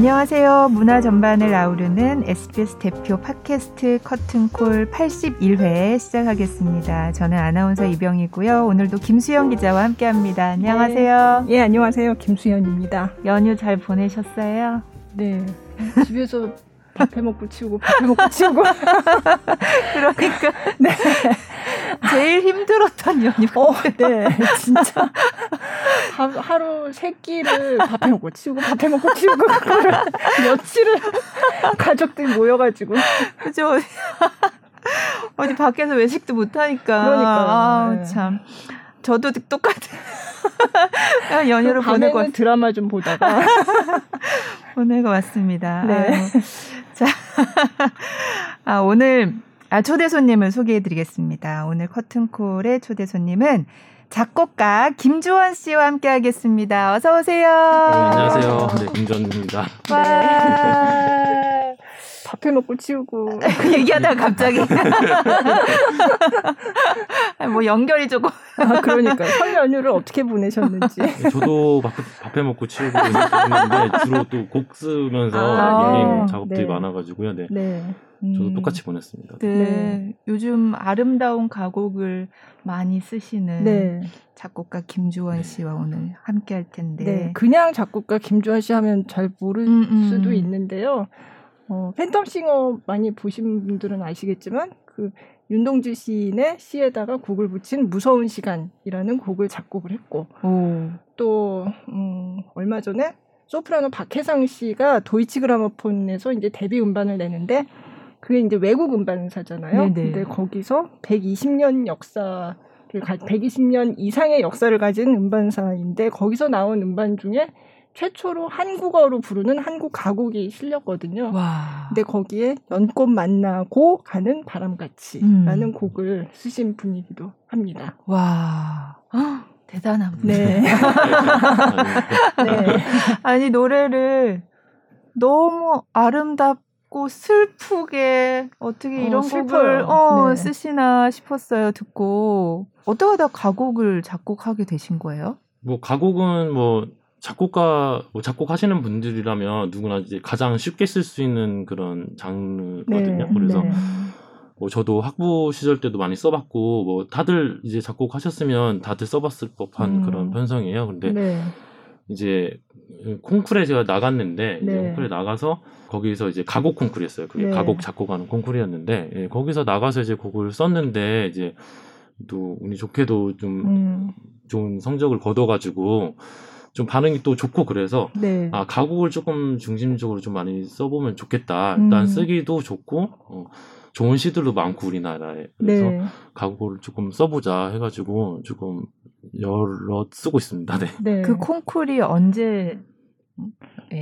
안녕하세요. 문화 전반을 아우르는 SBS 대표 팟캐스트 커튼콜 81회 시작하겠습니다. 저는 아나운서 이병이고요. 오늘도 김수연 기자와 함께합니다. 안녕하세요. 네. 예, 안녕하세요. 김수연입니다. 연휴 잘 보내셨어요? 네. 집에서 밥해 먹고 치우고. 그러니까 네. 제일 힘들었던 연휴. 네, 진짜. 하루 세 끼를 밥해 먹고 치우고 며칠을 가족들 모여가지고. 그죠. 어디 밖에서 외식도 못하니까. 그러니까. 네. 참. 저도 똑같아요. 연휴를 보내고 드라마 좀 보다가 보내고 왔습니다. 네. 자, 오늘 초대 손님을 소개해드리겠습니다. 오늘 커튼콜의 초대 손님은 작곡가 김주원 씨와 함께하겠습니다. 어서 오세요. 네, 안녕하세요. 네, 김주원입니다. 와. 밥해 먹고 치우고 얘기하다가 갑자기 뭐 연결이 조금 그러니까 설 연휴를 어떻게 보내셨는지. 네, 저도 밥해 먹고 치우고 했는데 주로 또 곡 쓰면서 연인 작업들이 많아가지고요. 네. 네. 저도 똑같이 보냈습니다. 네. 네. 요즘 아름다운 가곡을 많이 쓰시는 작곡가 김주원 씨와 오늘 함께 할 텐데. 네. 그냥 작곡가 김주원 씨 하면 잘 모를 수도 있는데요. 팬텀 싱어 많이 보신 분들은 아시겠지만 그 윤동주 시인의 시에다가 곡을 붙인 무서운 시간이라는 곡을 작곡을 했고 또 얼마 전에 소프라노 박혜상 씨가 도이치 그라모폰에서 이제 데뷔 음반을 내는데 그게 이제 외국 음반사잖아요. 네네. 근데 거기서 120년 이상의 역사를 가진 음반사인데 거기서 나온 음반 중에 최초로 한국어로 부르는 한국 가곡이 실렸거든요. 와. 근데 거기에 연꽃 만나고 가는 바람같이라는 곡을 쓰신 분이기도 합니다. 와, 대단한 분. 네. 네. 아니 노래를 너무 아름답고 슬프게 어떻게 이런 곡을 쓰시나 싶었어요. 듣고 어떻게 가곡을 작곡하게 되신 거예요? 가곡은 작곡하시는 분들이라면 누구나 이제 가장 쉽게 쓸 수 있는 그런 장르거든요. 그래서 저도 학부 시절 때도 많이 써봤고 다들 이제 작곡하셨으면 다들 써봤을 법한 그런 편성이에요. 근데 이제 콩쿨에 제가 나갔는데 콩쿨에 나가서 거기서 이제 가곡 콩쿨이었어요. 그게 가곡 작곡하는 콩쿨이었는데 거기서 나가서 이제 곡을 썼는데 이제 또 운이 좋게도 좀 좋은 성적을 거둬가지고. 좀 반응이 또 좋고 그래서 가곡을 조금 중심적으로 좀 많이 써보면 좋겠다. 일단 쓰기도 좋고 좋은 시들도 많고 우리나라에 그래서 가곡을 조금 써보자 해가지고 조금 여러 쓰고 있습니다. 네. 네. 그 콩쿨이 언제?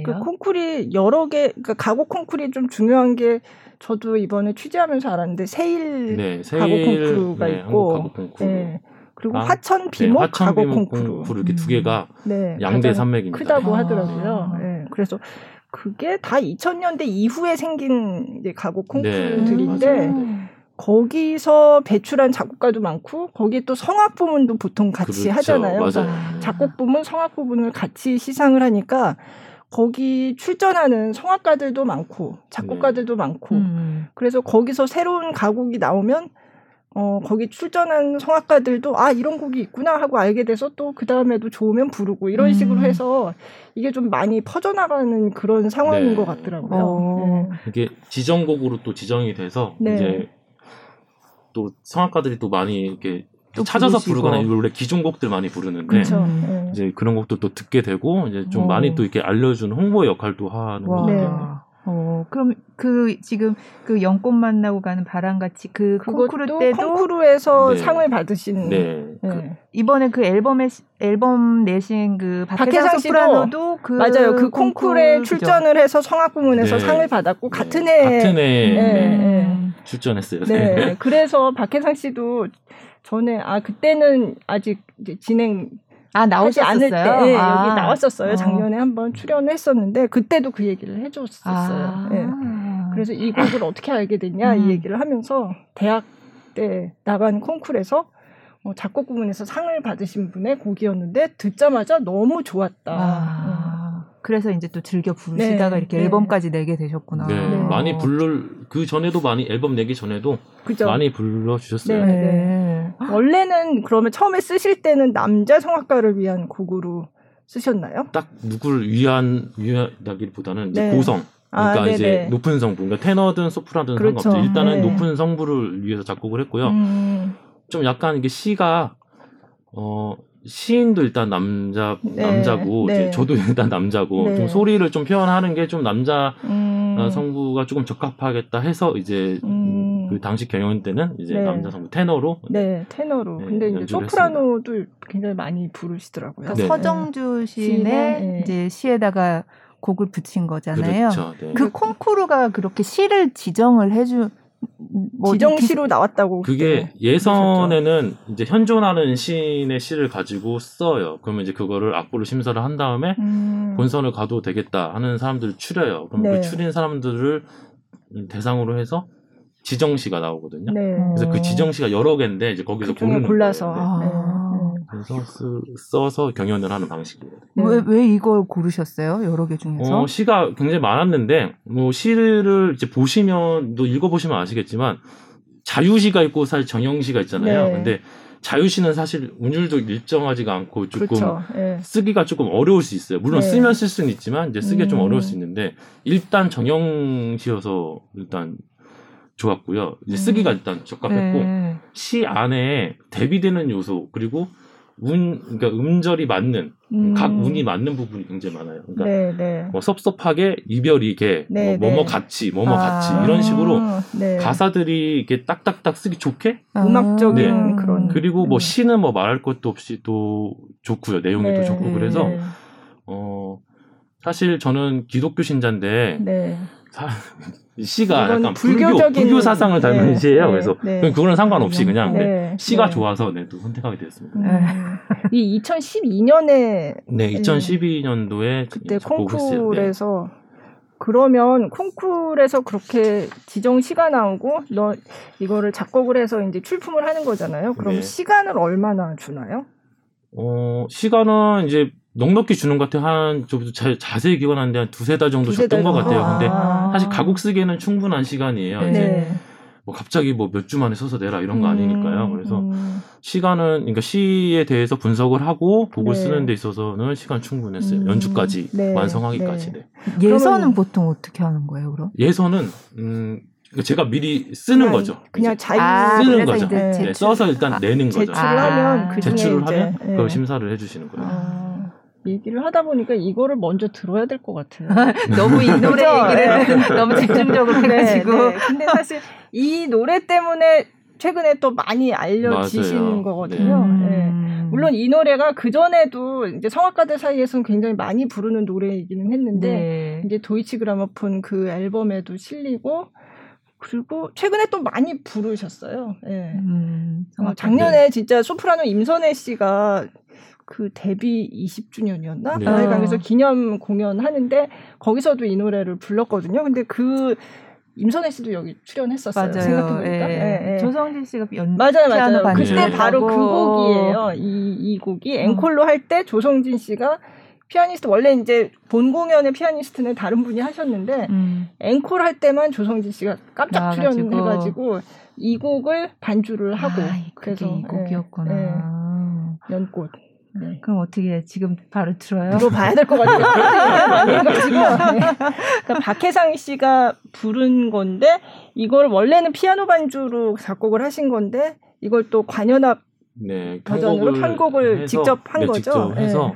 그 콩쿨이 여러 개, 그러니까 가곡 콩쿨이 좀 중요한 게 저도 이번에 취재하면서 알았는데 세일 가곡 콩쿨가 있고. 한국 가곡 콩쿨. 네. 그리고 화천 비목 가곡 콩쿠르 이렇게 두 개가 양대 산맥입니다. 크다고 하더라고요. 네. 그래서 그게 다 2000년대 이후에 생긴 이제 가곡 콩쿠르들인데 거기서 배출한 작곡가도 많고 거기에 또 성악 부문도 보통 같이 하잖아요. 맞아요. 작곡 부문, 성악 부문을 같이 시상을 하니까 거기 출전하는 성악가들도 많고 작곡가들도 많고 그래서 거기서 새로운 가곡이 나오면 거기 출전한 성악가들도 이런 곡이 있구나 하고 알게 돼서 또 그 다음에도 좋으면 부르고 이런 식으로 해서 이게 좀 많이 퍼져나가는 그런 상황인 것 같더라고요. 이게 지정곡으로 또 지정이 돼서 이제 또 성악가들이 또 많이 이렇게 또 찾아서 부르거나 원래 기존 곡들 많이 부르는데 이제 그런 곡도 또 듣게 되고 이제 좀 많이 또 이렇게 알려주는 홍보의 역할도 하는 것 같아요. 그럼 지금 그 연꽃 만나고 가는 바람같이 그 콩쿠르 때도 콩쿠르에서 상을 받으신 이번에 그 앨범 내신 그 박혜상 소프라노도 그 맞아요. 그 콩쿠르에 출전을 해서 성악 부문에서 상을 받았고 같은 해에 출전했어요. 네. 네. 그래서 박혜상 씨도 전에 그때는 아직 이제 진행 나오셨었어요? 네, 여기 나왔었어요. 작년에 한번 출연을 했었는데 그때도 그 얘기를 해줬었어요. 네. 그래서 이 곡을 어떻게 알게 됐냐 이 얘기를 하면서 대학 때 나간 콩쿨에서 작곡 부문에서 상을 받으신 분의 곡이었는데 듣자마자 너무 좋았다. 그래서 이제 또 즐겨 부르시다가 네. 이렇게 네. 앨범까지 내게 되셨구나. 네. 네. 많이 그 전에도 많이 앨범 내기 전에도 그죠? 많이 불러주셨어요. 네. 네. 원래는 그러면 처음에 쓰실 때는 남자 성악가를 위한 곡으로 쓰셨나요? 딱 누굴 위한이라기보다는 네. 고성. 그러니까 이제 높은 성부, 그러니까 테너든 소프라든 그렇죠. 상관없죠. 일단은 네. 높은 성부를 위해서 작곡을 했고요. 좀 약간 이게 시가 시인도 일단 남자고 네. 이제 저도 일단 남자고 네. 좀 소리를 좀 표현하는 게 좀 남자 성부가 조금 적합하겠다 해서 이제 그 당시 경연 때는 이제 네. 남자 성부 테너로 테너로. 네, 근데 이제 소프라노도 했습니다. 굉장히 많이 부르시더라고요. 그러니까 네. 서정주 시인의 네. 이제 시에다가 곡을 붙인 거잖아요. 그렇죠, 네. 그 콩쿠르가 그렇게 시를 지정을 해주 지정시로 나왔다고. 그게 예선에는 이제 현존하는 시인의 시를 가지고 써요. 그러면 이제 그거를 악보를 심사를 한 다음에 본선을 가도 되겠다 하는 사람들을 추려요. 그럼 네. 그 추린 사람들을 대상으로 해서 지정시가 나오거든요. 네. 그래서 그 지정시가 여러 개인데 이제 거기서 그 고르는 골라서. 그래서 써서 경연을 하는 방식이에요. 왜 이걸 고르셨어요? 여러 개 중에서? 시가 굉장히 많았는데 뭐 시를 이제 보시면 또 읽어보시면 아시겠지만 자유시가 있고 사실 정형시가 있잖아요. 네. 근데 자유시는 사실 운율도 일정하지가 않고 조금 그렇죠. 네. 쓰기가 조금 어려울 수 있어요. 물론 네. 쓰면 쓸 수는 있지만 이제 쓰기가 좀 어려울 수 있는데 일단 정형시여서 일단 좋았고요. 이제 쓰기가 일단 적합했고 네. 시 안에 대비되는 요소 그리고 그러니까 음절이 맞는, 각 운이 맞는 부분이 굉장히 많아요. 그러니까, 뭐 섭섭하게, 이별이게, 네, 뭐뭐 같이, 이런 식으로 네. 가사들이 이렇게 딱딱딱 쓰기 좋게? 음악적인 네. 그런. 그리고 뭐 시는 뭐 말할 것도 없이 또 좋고요. 내용이 또 좋고. 그래서, 사실 저는 기독교 신자인데, 시가 약간 불교 사상을 닮은 시예요. 그래서 그거는 상관없이 그냥 시가 좋아서 또 선택하게 되었습니다. 이 2012년에 2012년도에 그때 콩쿨에서 그러면 콩쿨에서 그렇게 지정 시가 나오고 너 이거를 작곡을 해서 이제 출품을 하는 거잖아요. 그럼 시간을 얼마나 주나요? 시간은 이제 넉넉히 주는 것 같아요. 자세히 기억은 안 돼. 한 두세 달 정도 줬던 것 같아요. 근데 사실 가곡 쓰기에는 충분한 시간이에요. 이제 뭐 갑자기 뭐 몇 주 만에 써서 내라 이런 거 아니니까요. 그래서 시간은, 그러니까 시에 대해서 분석을 하고 곡을 쓰는 데 있어서는 시간 충분했어요. 연주까지, 완성하기까지. 예선은 보통 어떻게 하는 거예요, 그럼? 예선은, 제가 미리 쓰는 거죠. 그냥 자유 쓰는 거죠. 써서 일단 내는 거죠. 제출하면 제출을 하면 그걸 심사를 해주시는 거예요. 얘기를 하다 보니까 이거를 먼저 들어야 될 것 같아요. 너무 이 노래 얘기를 너무 집중적으로 해가지고. 근데 사실 이 노래 때문에 최근에 또 많이 알려지시는 거거든요. 물론 이 노래가 그 전에도 이제 성악가들 사이에서는 굉장히 많이 부르는 노래이기는 했는데 이제 도이치 그라모폰 그 앨범에도 실리고. 그리고 최근에 또 많이 부르셨어요. 작년에 진짜 소프라노 임선혜 씨가 그 데뷔 20주년이었나? 강에서 기념 공연하는데 거기서도 이 노래를 불렀거든요. 근데 그 임선혜 씨도 여기 출연했었어요. 맞아요. 생각해보니까. 조성진 씨가 맞아요. 그때 바로 그 곡이에요. 이 곡이 앵콜로 할 때 조성진 씨가 피아니스트, 원래 이제 본 공연의 피아니스트는 다른 분이 하셨는데, 앵콜 할 때만 조성진 씨가 깜짝 출연해가지고, 이 곡을 반주를 하고, 그래서. 이 곡이었구나. 연꽃. 그럼 어떻게 해? 지금 바로 들어요? 들어봐야 될 것 같아요. 그러니까 박혜상 씨가 부른 건데, 이걸 원래는 피아노 반주로 작곡을 하신 건데, 이걸 또 관현악 버전으로 편곡을 직접 한 거죠. 직접 해서,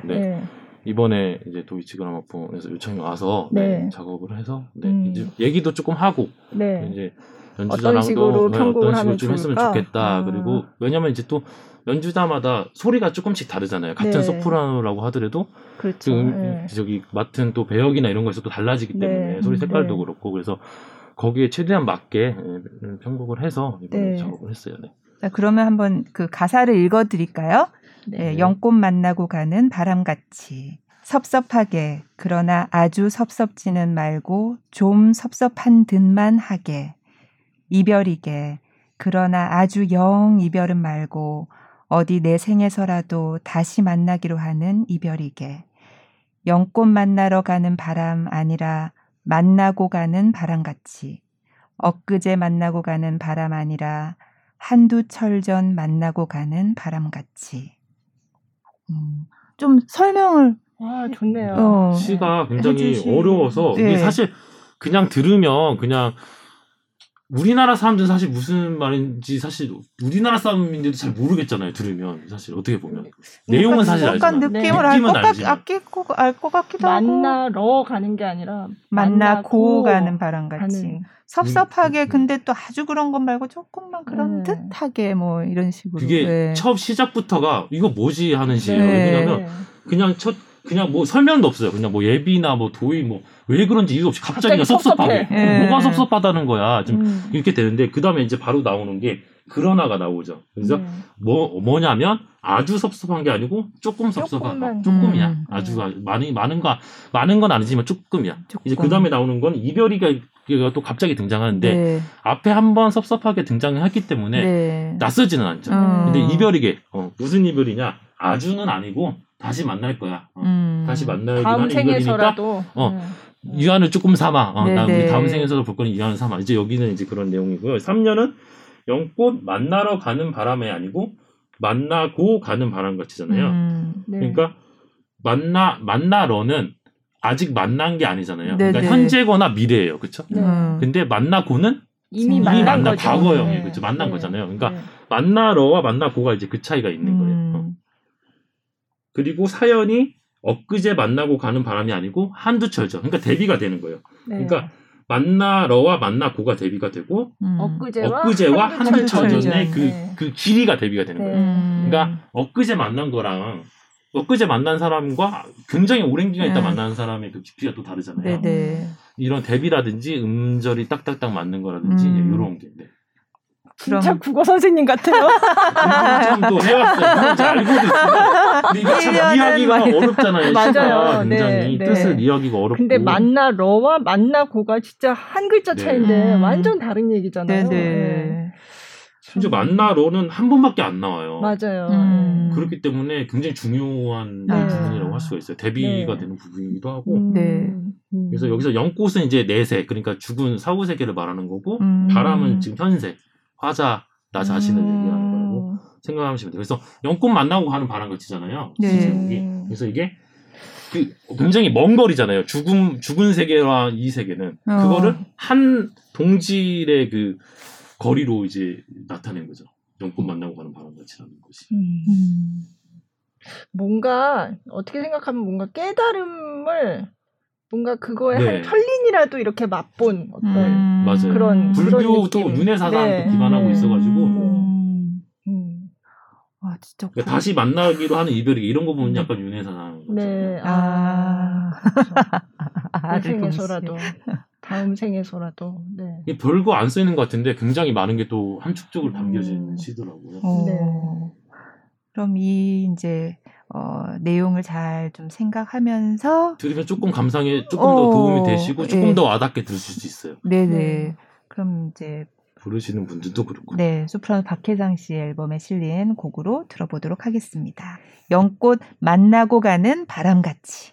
이번에 이제 도이치 그라모폰에서 요청이 와서 작업을 해서 이제 얘기도 조금 하고 이제 연주자랑도 어떤 식으로 편곡을 하면 좀 했으면 좋겠다. 그리고 왜냐면 이제 또 연주자마다 소리가 조금씩 다르잖아요. 같은 소프라노라고 하더라도 저기 맡은 또 배역이나 이런 거에서 또 달라지기 때문에 소리 색깔도 그렇고 그래서 거기에 최대한 맞게 편곡을 해서 이번에 작업을 했어요. 자, 그러면 한번 그 가사를 읽어드릴까요? 연꽃 만나고 가는 바람같이 섭섭하게 그러나 아주 섭섭지는 말고 좀 섭섭한 듯만 하게 이별이게 그러나 아주 영 이별은 말고 어디 내 생에서라도 다시 만나기로 하는 이별이게 연꽃 만나러 가는 바람 아니라 만나고 가는 바람같이, 엊그제 만나고 가는 바람 아니라 한두 철 전 만나고 가는 바람같이. 좀 설명을. 아, 좋네요. 시가 굉장히 어려워서 이게 사실 그냥 들으면 그냥 우리나라 사람들은 사실 무슨 말인지 사실 우리나라 사람인지도 잘 모르겠잖아요. 들으면 사실 어떻게 보면 내용은 사실 약간 알지만 느낌을 알 것 같기도 하고 만나러 가는 게 아니라 만나고 가는 바람같이 가는. 섭섭하게 근데 또 아주 그런 건 말고 조금만 그런 듯하게 뭐 이런 식으로 그게 처음 시작부터가 이거 뭐지 하는 시예요. 왜냐면 그냥 그냥 뭐 설명도 없어요. 그냥 뭐 예비나 뭐 도의 뭐 왜 그런지 이유 없이 갑자기 섭섭하고 뭐가 섭섭하다는 거야. 좀 이렇게 되는데 그 다음에 이제 바로 나오는 게 그러나가 나오죠. 그래서 뭐냐면 아주 섭섭한 게 아니고 조금 섭섭하다. 조금이야. 아주 많은 건 아니지만 조금이야. 조금. 이제 그 다음에 나오는 건 이별이가 또 갑자기 등장하는데 앞에 한번 섭섭하게 등장했기 때문에 낯설지는 않죠. 근데 이별이게 무슨 이별이냐? 아주는 아니고. 다시 만날 거야. 다시 만날 다음 생에서라도 유한을 조금 삼아. 나 우리 다음 생에서도 볼 거니 유한을 삼아. 이제 여기는 이제 그런 내용이고요. 3년은 연꽃 만나러 가는 바람이 아니고 만나고 가는 바람같이잖아요. 그러니까 만나러는 아직 만난 게 아니잖아요. 그러니까 현재거나 미래예요, 그렇죠? 근데 만나고는 이미 만난 과거형이에요, 그렇죠? 만난 거잖아요. 그러니까 만나러와 만나고가 이제 그 차이가 있는 거예요. 그리고 사연이 엊그제 만나고 가는 바람이 아니고 한두 철전. 그러니까 대비가 되는 거예요. 그러니까 만나러와 만나고가 대비가 되고 엊그제와 한두 철전의 그 길이가 대비가 되는 거예요. 그러니까 엊그제 만난 거랑 엊그제 만난 사람과 굉장히 오랜 기간 있다 만난 사람의 그 깊이가 또 다르잖아요. 이런 대비라든지 음절이 딱딱딱 맞는 거라든지 이런 게. 진짜 국어 선생님 같아요. 참도 해왔어요. 잘 알고도 있어요. 근데 이거 참 이야기가 어렵잖아요. 맞아요. 굉장히 뜻을 이야기가 어렵고. 근데 만나러와 만나고가 진짜 한 글자 차이인데 완전 다른 얘기잖아요. 심지어 만나러는 한 번밖에 안 나와요. 맞아요. 그렇기 때문에 굉장히 중요한 부분이라고 할 수가 있어요. 대비가 되는 부분이기도 하고. 그래서 여기서 연꽃은 이제 내세, 그러니까 죽은 사후 세계를 말하는 거고, 바람은 지금 현세. 화자, 나 자신을 얘기하는 거라고 생각하시면 돼요. 그래서 연꽃 만나고 가는 바람같이잖아요. 그래서 이게 굉장히 먼 거리잖아요. 죽은 세계와 이 세계는 그거를 한 동질의 그 거리로 이제 나타낸 거죠. 연꽃 만나고 가는 바람같이라는 것이. 뭔가 어떻게 생각하면 뭔가 깨달음을 뭔가 그거에 한 편린이라도 이렇게 맛본 어떤 맞아요. 그런 불교도 윤회 사상을 기반하고 있어가지고 와 진짜 그러니까 다시 만나기로 하는 이별이 이런 거 보면 약간 윤회 사상 생에서라도 다음 생에서라도 이게 별거 안 쓰이는 것 같은데 굉장히 많은 게 또 함축적으로 담겨지는 시더라고요. 그럼 이 이제 내용을 잘 좀 생각하면서 들으면 조금 감상에 조금 더 도움이 되시고 조금 더 와닿게 들으실 수 있어요. 그럼 이제 부르시는 분들도 그렇고. 소프라노 박혜상 씨 앨범에 실린 곡으로 들어보도록 하겠습니다. 연꽃 만나고 가는 바람같이.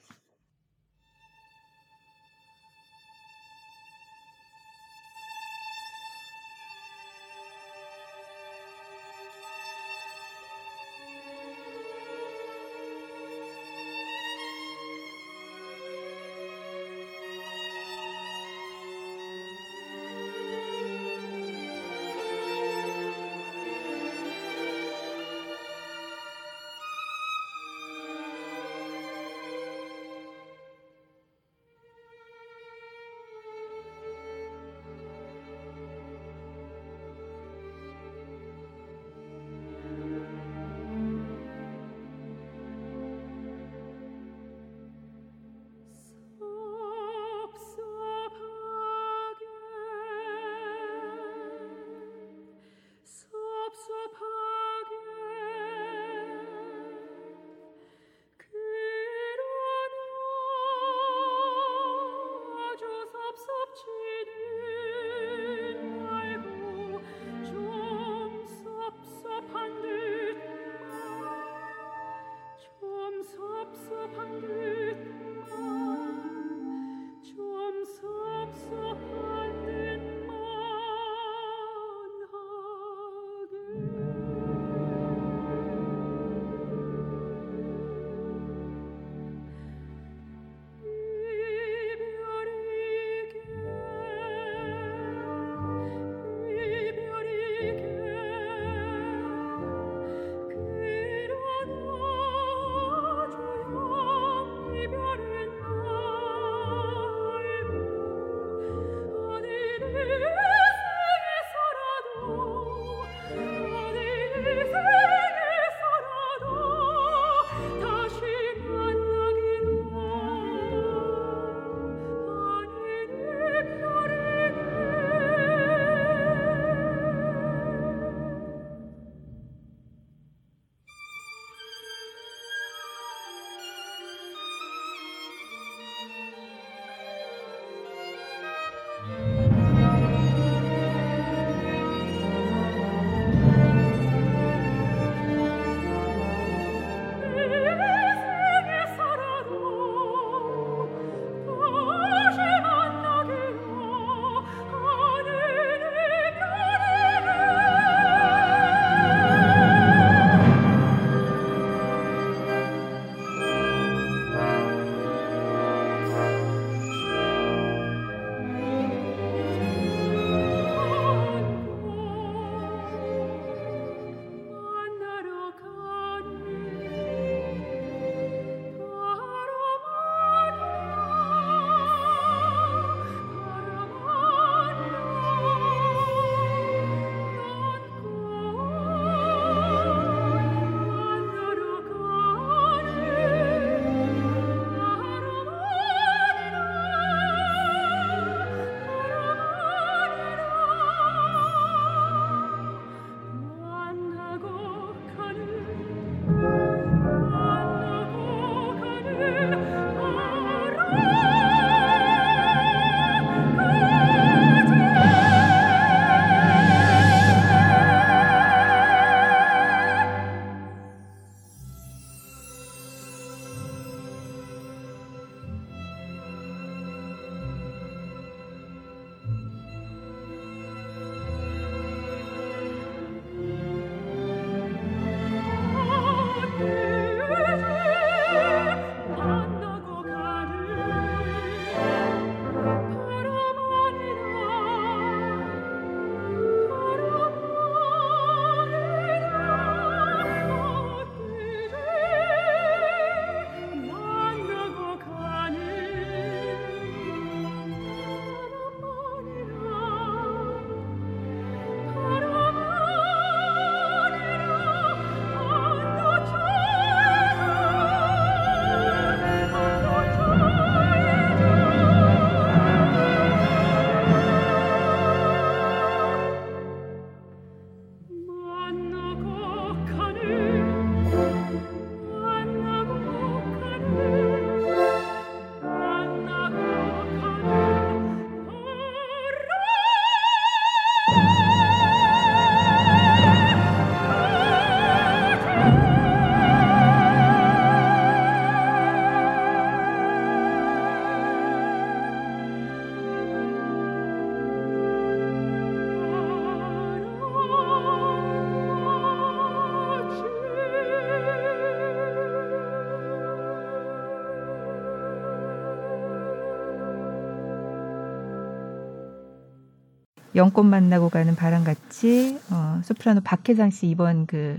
연꽃 만나고 가는 바람같이 소프라노 박혜상 씨 이번 그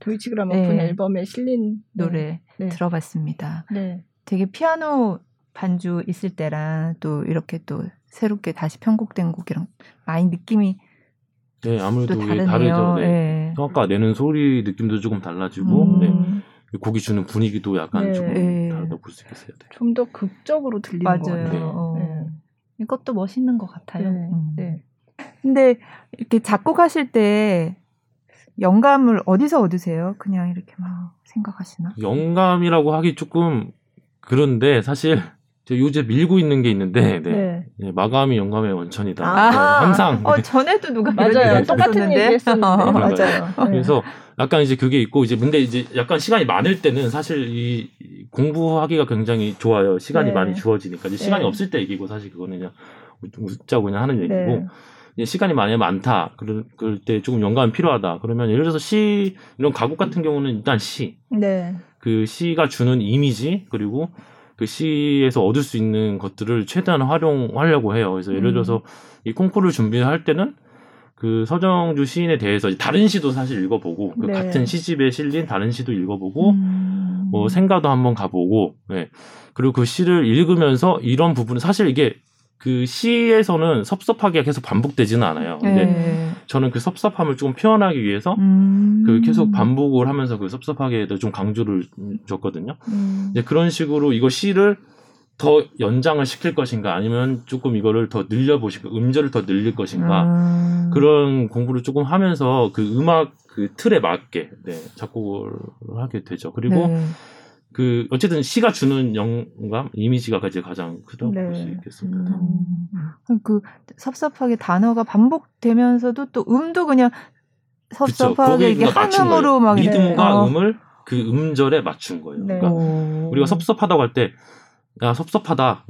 도이치 그라모폰 네. 앨범에 실린 노래 네. 들어봤습니다. 네. 되게 피아노 반주 있을 때랑 또 이렇게 또 새롭게 다시 편곡된 곡이랑 많이 느낌이 네 아무래도 다르죠. 네. 성악가 내는 소리 느낌도 조금 달라지고 네. 곡이 주는 분위기도 약간 네. 조금 다르다고 볼 수 있겠어요. 네. 좀 더 극적으로 들리는 맞아요. 것 같아요. 네. 이것도 멋있는 것 같아요. 네. 네. 근데 이렇게 작곡하실 때 영감을 어디서 얻으세요? 그냥 이렇게 막 생각하시나? 영감이라고 하기 조금 그런데 사실 저 요새 밀고 있는 게 있는데 네. 네. 마감이 영감의 원천이다. 아~ 네. 항상 전에도 누가 맞아요. 똑같은 얘기했었는데 맞아요. 네. 그래서 약간 이제 그게 있고 이제 근데 이제 약간 시간이 많을 때는 사실 이 공부하기가 굉장히 좋아요. 시간이 네. 많이 주어지니까 이제 시간이 네. 없을 때 얘기고 사실 그거는 그냥 웃자고 그냥 하는 얘기고. 네. 시간이 만약에 많다. 그럴 때 조금 영감이 필요하다. 그러면 예를 들어서 시, 이런 가곡 같은 경우는 일단 시. 네. 그 시가 주는 이미지, 그리고 그 시에서 얻을 수 있는 것들을 최대한 활용하려고 해요. 그래서 예를 들어서 이 콩쿠르를 준비할 때는 그 서정주 시인에 대해서 다른 시도 사실 읽어보고, 그 네. 같은 시집에 실린 다른 시도 읽어보고, 뭐 생가도 한번 가보고, 네. 그리고 그 시를 읽으면서 이런 부분은 사실 이게 그 시에서는 섭섭하게 계속 반복되지는 않아요. 근데 저는 그 섭섭함을 좀 표현하기 위해서 그 계속 반복을 하면서 그 섭섭하게도 좀 강조를 줬거든요. 이제 그런 식으로 이거 시를 더 연장을 시킬 것인가 아니면 조금 이거를 더 늘려보실까, 음절을 더 늘릴 것인가 그런 공부를 조금 하면서 그 음악 그 틀에 맞게 네, 작곡을 하게 되죠. 그리고 그 어쨌든 시가 주는 영감 이미지가 가장 크다고 네. 볼 수 있겠습니다. 그 섭섭하게 단어가 반복되면서도 또 음도 그냥 섭섭하게 이게 한 음으로 막 리듬과 음을 그 음절에 맞춘 거예요. 네. 그러니까 우리가 섭섭하다고 할 때 야 섭섭하다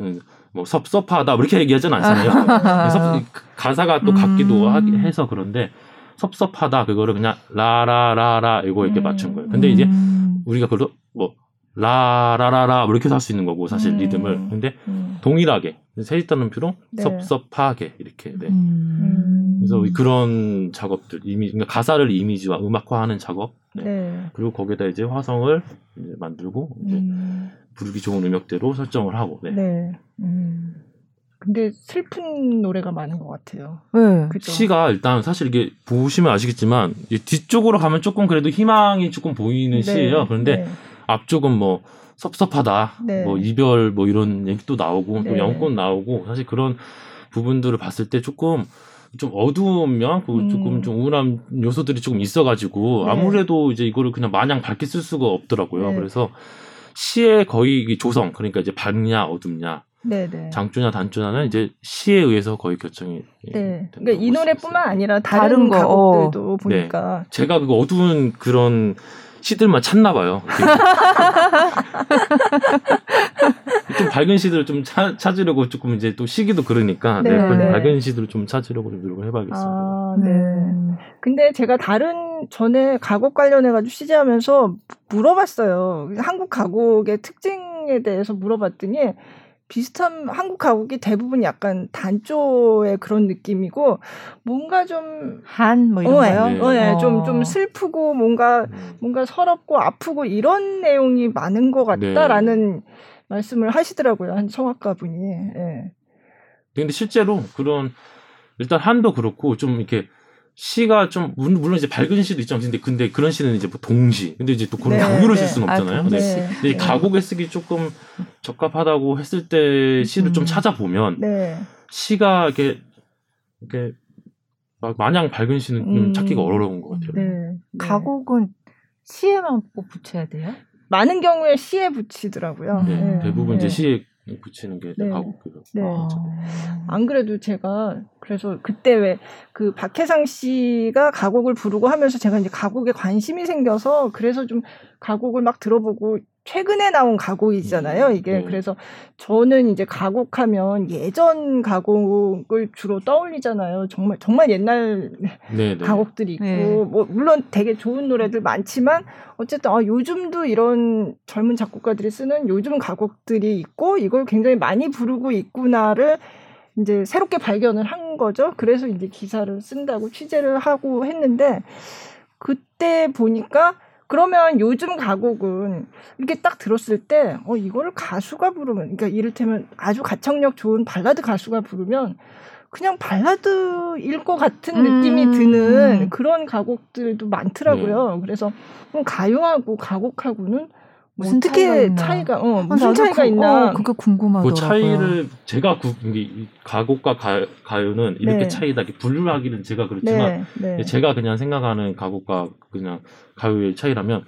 뭐 섭섭하다 이렇게 얘기하진 않잖아요. 가사가 또 같기도 해서 그런데 섭섭하다 그거를 그냥 라라라라 이거 이렇게 맞춘 거예요. 근데 이제 우리가 그걸 뭐 라라라라 이렇게 할 수 있는 거고 사실 리듬을 근데 동일하게 세짓단음표로 네. 섭섭하게 이렇게 네. 그래서 그런 작업들 그러니까 가사를 이미지와 음악화하는 작업 네. 네. 그리고 거기에다 이제 화성을 이제 만들고 이제 부르기 좋은 음역대로 설정을 하고 네. 네. 근데 슬픈 노래가 많은 것 같아요. 네. 그렇죠? 시가 일단 사실 이게 보시면 아시겠지만 뒤쪽으로 가면 조금 그래도 희망이 조금 보이는 네. 시예요. 그런데 네. 앞쪽은 뭐 섭섭하다, 네. 뭐 이별 뭐 이런 얘기도 나오고 네. 또 연꽃 나오고 사실 그런 부분들을 봤을 때 조금 좀 어두우면 조금 좀 우울한 요소들이 조금 있어가지고 네. 아무래도 이제 이거를 그냥 마냥 밝게 쓸 수가 없더라고요. 네. 그래서 시의 거의 조성 그러니까 이제 밝냐 어둡냐. 네네. 장조냐 단조냐는 이제 시에 의해서 거의 결정이 네. 그러니까 이 노래뿐만 아니라 다른 가곡들도 보니까 네. 제가 그거 어두운 그런 시들만 찾나 봐요. 좀 밝은 시들을 좀 찾으려고 조금 이제 또 시기도 그러니까 네. 네. 밝은 시들을 좀 찾으려고 노력을 해봐야겠습니다. 아, 네. 근데 제가 다른 전에 가곡 관련해가지고 취재하면서 물어봤어요. 한국 가곡의 특징에 대해서 물어봤더니 비슷한 한국 가곡이 대부분 약간 단조의 그런 느낌이고 뭔가 좀 한 뭐 이런 거요. 네, 좀 슬프고 뭔가 서럽고 아프고 이런 내용이 많은 것 같다라는 네. 말씀을 하시더라고요. 한 성악가분이. 네. 근데 실제로 그런 일단 한도 그렇고 좀 이렇게 시가 좀 물론 이제 밝은 시도 있지만 근데 그런 시는 이제 뭐 동시 근데 이제 또 그런 가구를 쓸 수는 없잖아요. 근데 이 가곡에 쓰기 조금 적합하다고 했을 때 시를 좀 찾아보면 시가 이렇게 막 마냥 밝은 시는 찾기가 어려운 것 같아요. 네. 가곡은 시에만 꼭 붙여야 돼요? 많은 경우에 시에 붙이더라고요. 네. 대부분 이제 시에 붙이는 게 가곡이죠. 네. 안 그래도 제가 그래서 그때 왜 그 박혜상 씨가 가곡을 부르고 하면서 제가 이제 가곡에 관심이 생겨서 그래서 좀 가곡을 막 들어보고 최근에 나온 가곡이잖아요. 이게 그래서 저는 이제 가곡하면 예전 가곡을 주로 떠올리잖아요. 정말 옛날 가곡들이 있고 뭐 물론 되게 좋은 노래들 많지만 어쨌든 요즘도 이런 젊은 작곡가들이 쓰는 요즘 가곡들이 있고 이걸 굉장히 많이 부르고 있구나를 이제 새롭게 발견을 한 거죠. 그래서 이제 기사를 쓴다고 취재를 하고 했는데, 그때 보니까 그러면 요즘 가곡은 이렇게 딱 들었을 때 이걸 가수가 부르면, 그러니까 이를테면 아주 가창력 좋은 발라드 가수가 부르면 그냥 발라드일 것 같은 느낌이 드는 그런 가곡들도 많더라고요. 그래서 가요하고 가곡하고는 무슨 어떻게 차이가 무슨 차이가 있나 그게 궁금하더라고요. 그 차이를 제가 가곡과 가요는 이렇게 네. 차이다 이렇게 분류하기는 제가 그렇지만 네, 네. 제가 그냥 생각하는 가곡과 그냥 가요의 차이라면,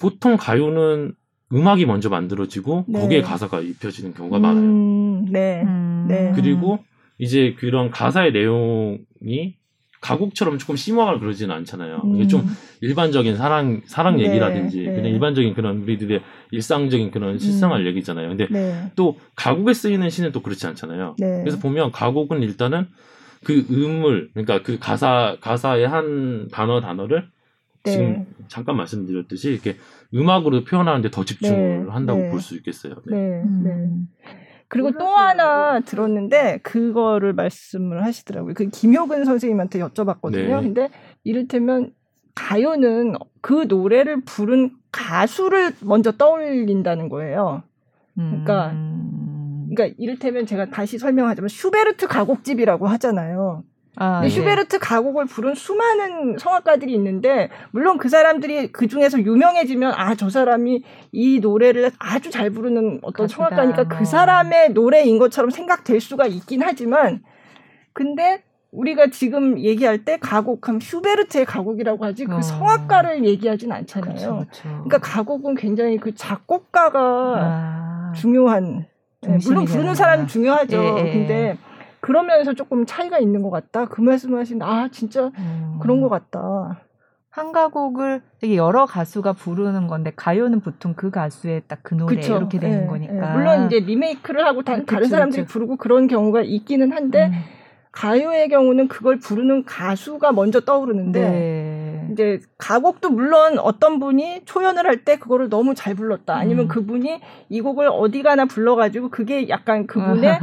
보통 가요는 음악이 먼저 만들어지고 네. 거기에 가사가 입혀지는 경우가 많아요. 네. 네. 그리고 이제 그런 가사의 내용이 가곡처럼 조금 심오하거나 그러지는 않잖아요. 이게 좀 일반적인 사랑 얘기라든지 네, 네. 그냥 일반적인 그런 우리들의 일상적인 그런 실생활 얘기잖아요. 근데 네. 또 가곡에 쓰이는 시는 또 그렇지 않잖아요. 네. 그래서 보면 가곡은 일단은 그 음을, 그러니까 그 가사의 한 단어를 네. 지금 잠깐 말씀드렸듯이 이렇게 음악으로 표현하는데 더 집중을 네, 한다고 네. 볼 수 있겠어요. 네. 네. 그리고 또 하나 들었는데 그거를 말씀을 하시더라고요. 그 김효근 선생님한테 여쭤봤거든요. 네. 근데 이를테면 가요는 그 노래를 부른 가수를 먼저 떠올린다는 거예요. 그러니까 이를테면 제가 다시 설명하자면 슈베르트 가곡집이라고 하잖아요. 근데 슈베르트 네. 가곡을 부른 수많은 성악가들이 있는데, 물론 그 사람들이 그 중에서 유명해지면 저 사람이 이 노래를 아주 잘 부르는 어떤 가수다. 성악가니까 그 사람의 노래인 것처럼 생각될 수가 있긴 하지만, 근데 우리가 지금 얘기할 때 가곡하면 슈베르트의 가곡이라고 하지 그 성악가를 얘기하진 않잖아요. 그쵸. 그러니까 가곡은 굉장히 그 작곡가가 중요한, 네, 물론 부르는 사람이 중요하죠. 예. 근데 그러면서 조금 차이가 있는 것 같다. 그 말씀하신 진짜 그런 것 같다. 한 가곡을 되게 여러 가수가 부르는 건데, 가요는 보통 그 가수의 딱 그 노래 그쵸. 이렇게 되는 예, 거니까. 예. 물론 이제 리메이크를 하고 다른 사람들이 부르고 그런 경우가 있기는 한데 가요의 경우는 그걸 부르는 가수가 먼저 떠오르는데 이제 가곡도 물론 어떤 분이 초연을 할 때 그거를 너무 잘 불렀다. 아니면 그분이 이 곡을 어디 가나 불러가지고 그게 약간 그분의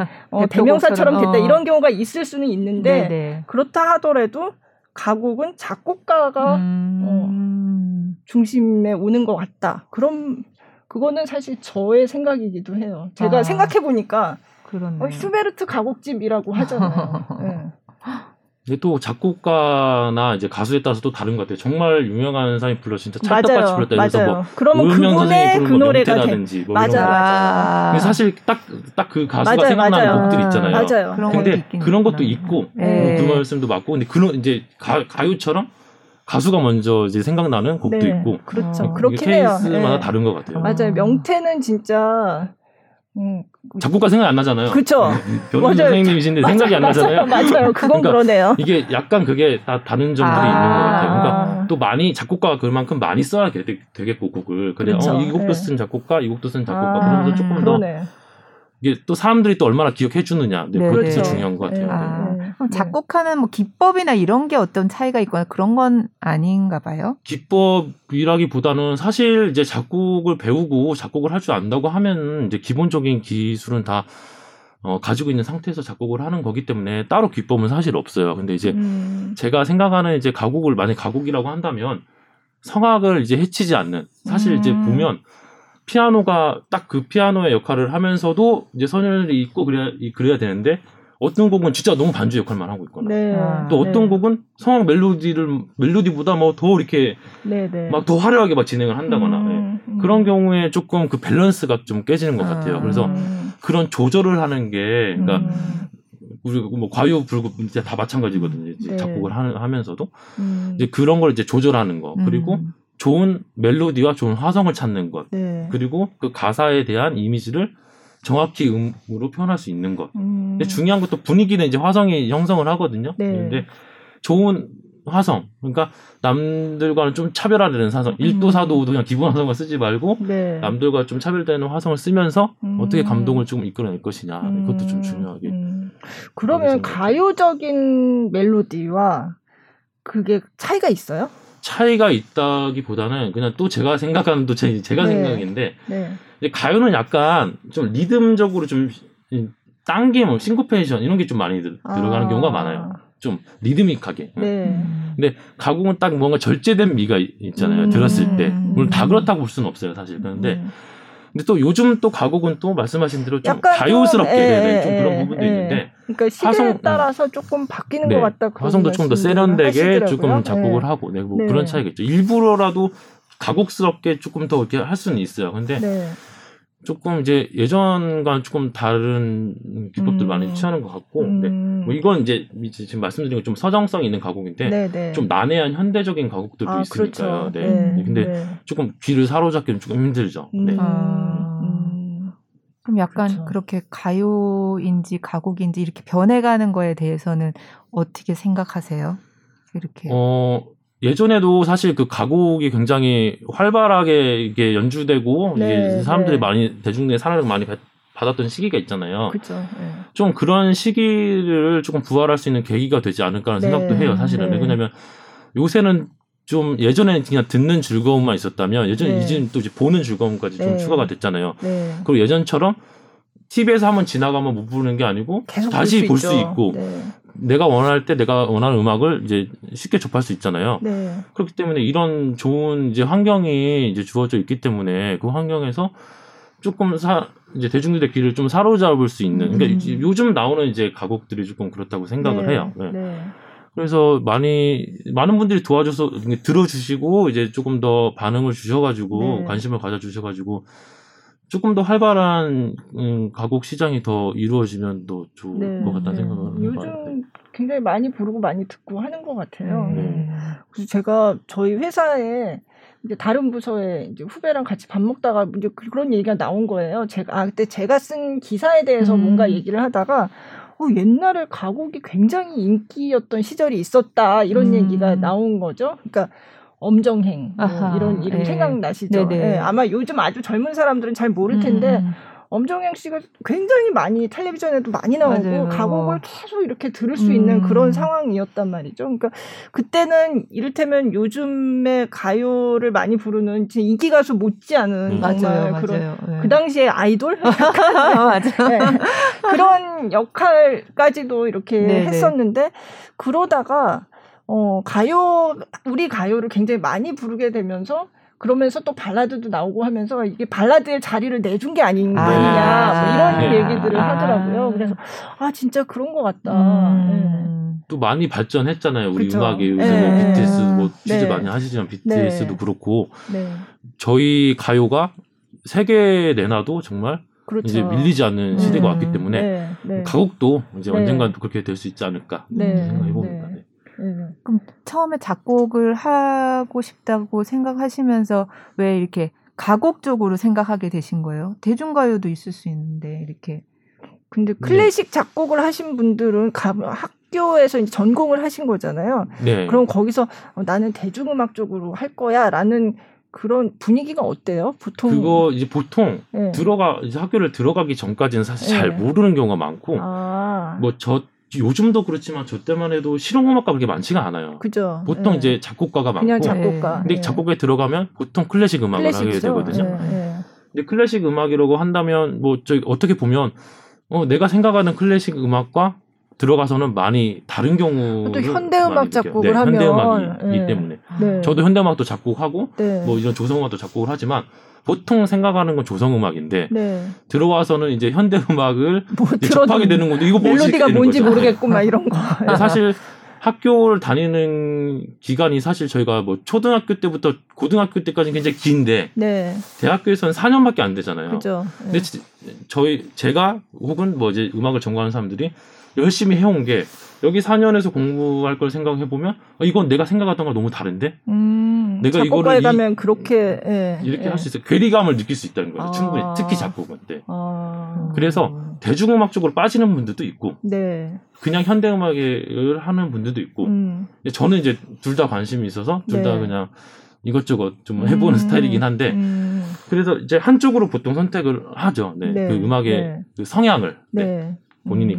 대명사처럼 됐다. 이런 경우가 있을 수는 있는데 네네. 그렇다 하더라도 가곡은 작곡가가 중심에 오는 것 같다. 그럼 그거는 사실 저의 생각이기도 해요. 제가 생각해보니까 슈베르트 가곡집이라고 하잖아요. 네. 이게 또 작곡가나 이제 가수에 따라서 또 다른 것 같아요. 정말 유명한 사람이 불러 진짜 찰떡같이 불렀다. 그래서 뭐 그러면 그분의 그 노래가 명태라든지 뭐 이런 거. 사실 딱 그 가수가 생각나는 곡들 있잖아요. 맞아요. 근데 그런 것도 있고 그 말씀도 맞고, 근데 그런 이제 가요처럼 가수가 먼저 이제 생각나는 곡도 네, 있고. 그렇죠. 그렇긴 해요. 케이스마다 다른 것 같아요. 맞아요. 명태는 진짜. 작곡가 생각이 안 나잖아요. 그렇죠. 변호사 선생님이신데 생각이 안 나잖아요. 맞아요. 그건 그러니까 그러네요. 이게 약간 그게 다 다른 점들이 있는 것 같아요. 그러니까 또 많이 작곡가가 그만큼 많이 써야 되겠고 곡을. 그냥 그렇죠. 이 곡도 쓴 작곡가, 이 곡도 쓴 작곡가. 그러면서 조금 그러네. 더 이게 또 사람들이 또 얼마나 기억해 주느냐. 네, 그것도 그렇죠. 중요한 것 같아요. 작곡하는 뭐 기법이나 이런 게 어떤 차이가 있거나 그런 건 아닌가 봐요. 기법이라기보다는 사실 이제 작곡을 배우고 작곡을 할 줄 안다고 하면 이제 기본적인 기술은 다 가지고 있는 상태에서 작곡을 하는 거기 때문에 따로 기법은 사실 없어요. 근데 이제 제가 생각하는 이제 가곡을 만약 가곡이라고 한다면 성악을 이제 해치지 않는, 사실 이제 보면 피아노가 딱 그 피아노의 역할을 하면서도 이제 선율이 있고 그래야 되는데, 어떤 곡은 진짜 너무 반주 역할만 하고 있거나 네. 또 어떤 곡은 성악 멜로디보다 뭐 더 이렇게 막 더 화려하게 막 진행을 한다거나 그런 경우에 조금 그 밸런스가 좀 깨지는 것 같아요. 그래서 그런 조절을 하는 게, 그러니까 우리 뭐 과요 불급 이제 다 마찬가지거든요. 이제 작곡을 하면서도 이제 그런 걸 이제 조절하는 거, 그리고 좋은 멜로디와 좋은 화성을 찾는 것, 그리고 그 가사에 대한 이미지를 정확히 음으로 표현할 수 있는 것. 근데 중요한 것도 분위기는 이제 화성이 형성을 하거든요. 근데 좋은 화성, 그러니까 남들과는 좀 차별화되는 화성, 1도 4도 5도 그냥 기본 화성만 쓰지 말고 남들과 좀 차별되는 화성을 쓰면서 어떻게 감동을 좀 이끌어낼 것이냐, 그것도 좀 중요하게. 그러면 가요적인 멜로디와 그게 차이가 있어요? 차이가 있다기보다는 그냥 또 제가 생각하는 제가 생각인데 가요는 약간 좀 리듬적으로 좀 딴 게 뭐 싱코페이션 이런 게 좀 많이 들어가는 경우가 많아요. 좀 리드믹하게. 네. 근데 가곡은 딱 뭔가 절제된 미가 있잖아요. 들었을 때. 물론 다 그렇다고 볼 수는 없어요, 사실. 그런데 근데 또 요즘 또 가곡은 또 말씀하신 대로 좀 가요스럽게 좀 그런 부분도 있는데. 그러니까 시대에 따라서 조금 바뀌는 것 같다. 화성도 조금 더 세련되게 하시더라고요. 조금 작곡을 하고 뭐 그런 차이가 있죠. 일부러라도 가곡스럽게 조금 더 이렇게 할 수는 있어요. 근데 조금 이제 예전과는 조금 다른 기법들 많이 취하는 것 같고, 뭐 이건 이제 지금 말씀드린 건 좀 서정성 있는 가곡인데 좀 난해한 현대적인 가곡들도 있으니까요. 그렇죠. 근데 조금 귀를 사로잡기는 조금 힘들죠. 그럼 약간 그렇게 가요인지 가곡인지 이렇게 변해가는 거에 대해서는 어떻게 생각하세요? 이렇게. 예전에도 사실 그 가곡이 굉장히 활발하게 이게 연주되고 이게 사람들이 많이 대중들의 사랑을 많이 받았던 시기가 있잖아요. 좀 그런 시기를 조금 부활할 수 있는 계기가 되지 않을까라는 생각도 해요. 사실은. 왜냐하면 요새는 좀 예전에는 그냥 듣는 즐거움만 있었다면 예전에 이제는 또 이제 보는 즐거움까지 좀 추가가 됐잖아요. 그리고 예전처럼 TV에서 한번 지나가면 못 부르는 게 아니고 다시 볼 수 있고. 내가 원할 때 내가 원하는 음악을 이제 쉽게 접할 수 있잖아요. 그렇기 때문에 이런 좋은 이제 환경이 이제 주어져 있기 때문에 그 환경에서 조금 이제 대중들의 귀를 좀 사로잡을 수 있는. 그러니까 요즘 나오는 이제 가곡들이 조금 그렇다고 생각을 해요. 그래서 많은 분들이 도와줘서 들어주시고 이제 조금 더 반응을 주셔가지고 관심을 가져주셔가지고. 조금 더 활발한 가곡 시장이 더 이루어지면 더 좋을 것 같다는 생각을 해요. 요즘 굉장히 많이 부르고 많이 듣고 하는 것 같아요. 그래서 제가 저희 회사에 이제 다른 부서에 이제 후배랑 같이 밥 먹다가 이제 그런 얘기가 나온 거예요. 그때 제가 쓴 기사에 대해서 뭔가 얘기를 하다가 옛날에 가곡이 굉장히 인기였던 시절이 있었다 이런 얘기가 나온 거죠. 그러니까. 엄정행 이런 이름 생각나시죠? 아마 요즘 아주 젊은 사람들은 잘 모를 텐데 엄정행 씨가 굉장히 많이 텔레비전에도 많이 나오고 가곡을 계속 이렇게 들을 수 있는 그런 상황이었단 말이죠. 그러니까 그때는 이를테면 요즘에 가요를 많이 부르는 인기 가수 못지않은 정말 그런 그 당시에 아이돌 그런 역할까지도 이렇게 했었는데 그러다가 우리 가요를 굉장히 많이 부르게 되면서, 그러면서 또 발라드도 나오고 하면서, 이게 발라드의 자리를 내준 게 아니냐, 뭐 이런 얘기들을 하더라고요. 그래서, 진짜 그런 것 같다. 또 많이 발전했잖아요. 우리 음악이. 요새 뭐 BTS, 뭐 취재 많이 하시지만, BTS도 그렇고, 저희 가요가 세계에 내놔도 정말, 이제 밀리지 않는 시대가 왔기 때문에, 가곡도 이제 언젠간 또 그렇게 될 수 있지 않을까, 생각해봅니다. 그럼 처음에 작곡을 하고 싶다고 생각하시면서 왜 이렇게 가곡 쪽으로 생각하게 되신 거예요? 대중가요도 있을 수 있는데 이렇게. 근데 클래식 작곡을 하신 분들은 학교에서 이제 전공을 하신 거잖아요. 그럼 거기서 나는 대중음악 쪽으로 할 거야라는 그런 분위기가 어때요? 보통 이제 학교를 들어가기 전까지는 사실 잘 모르는 경우가 많고 요즘도 그렇지만 저 때만 해도 실용음악가 그렇게 많지가 않아요. 보통 이제 작곡가가 많고. 그냥 작곡가. 근데 작곡에 들어가면 보통 클래식 음악을 하게 되거든요. 근데 클래식 음악이라고 한다면 어떻게 보면 내가 생각하는 클래식 음악과 들어가서는 많이 다른 경우. 또 현대음악 작곡을 하면 현대음악이기 때문에. 저도 현대음악도 작곡하고 뭐 이런 조성음악도 작곡을 하지만. 보통 생각하는 건 조성음악인데 들어와서는 이제 현대음악을 접하게 되는 건데 이거 멜로디가 뭔지 모르겠고 막 이런 거. 사실 학교를 다니는 기간이 사실 저희가 뭐 초등학교 때부터 고등학교 때까지는 굉장히 긴데 대학교에서는 4년밖에 안 되잖아요. 근데 제가 혹은 뭐 이제 음악을 전공하는 사람들이 열심히 해온 게 여기 4년에서 공부할 걸 생각해 보면 이건 내가 생각했던 거 너무 다른데 내가 이거를 가면 그렇게 이렇게 할 수 있어 괴리감을 느낄 수 있다는 거죠. 충분히 특히 작곡은 그래서 대중음악 쪽으로 빠지는 분들도 있고 그냥 현대음악을 하는 분들도 있고 저는 이제 둘 다 관심이 있어서 둘 다 그냥 이것저것 좀 해보는 스타일이긴 한데 그래서 이제 한쪽으로 보통 선택을 하죠. 그 음악의 그 성향을 본인이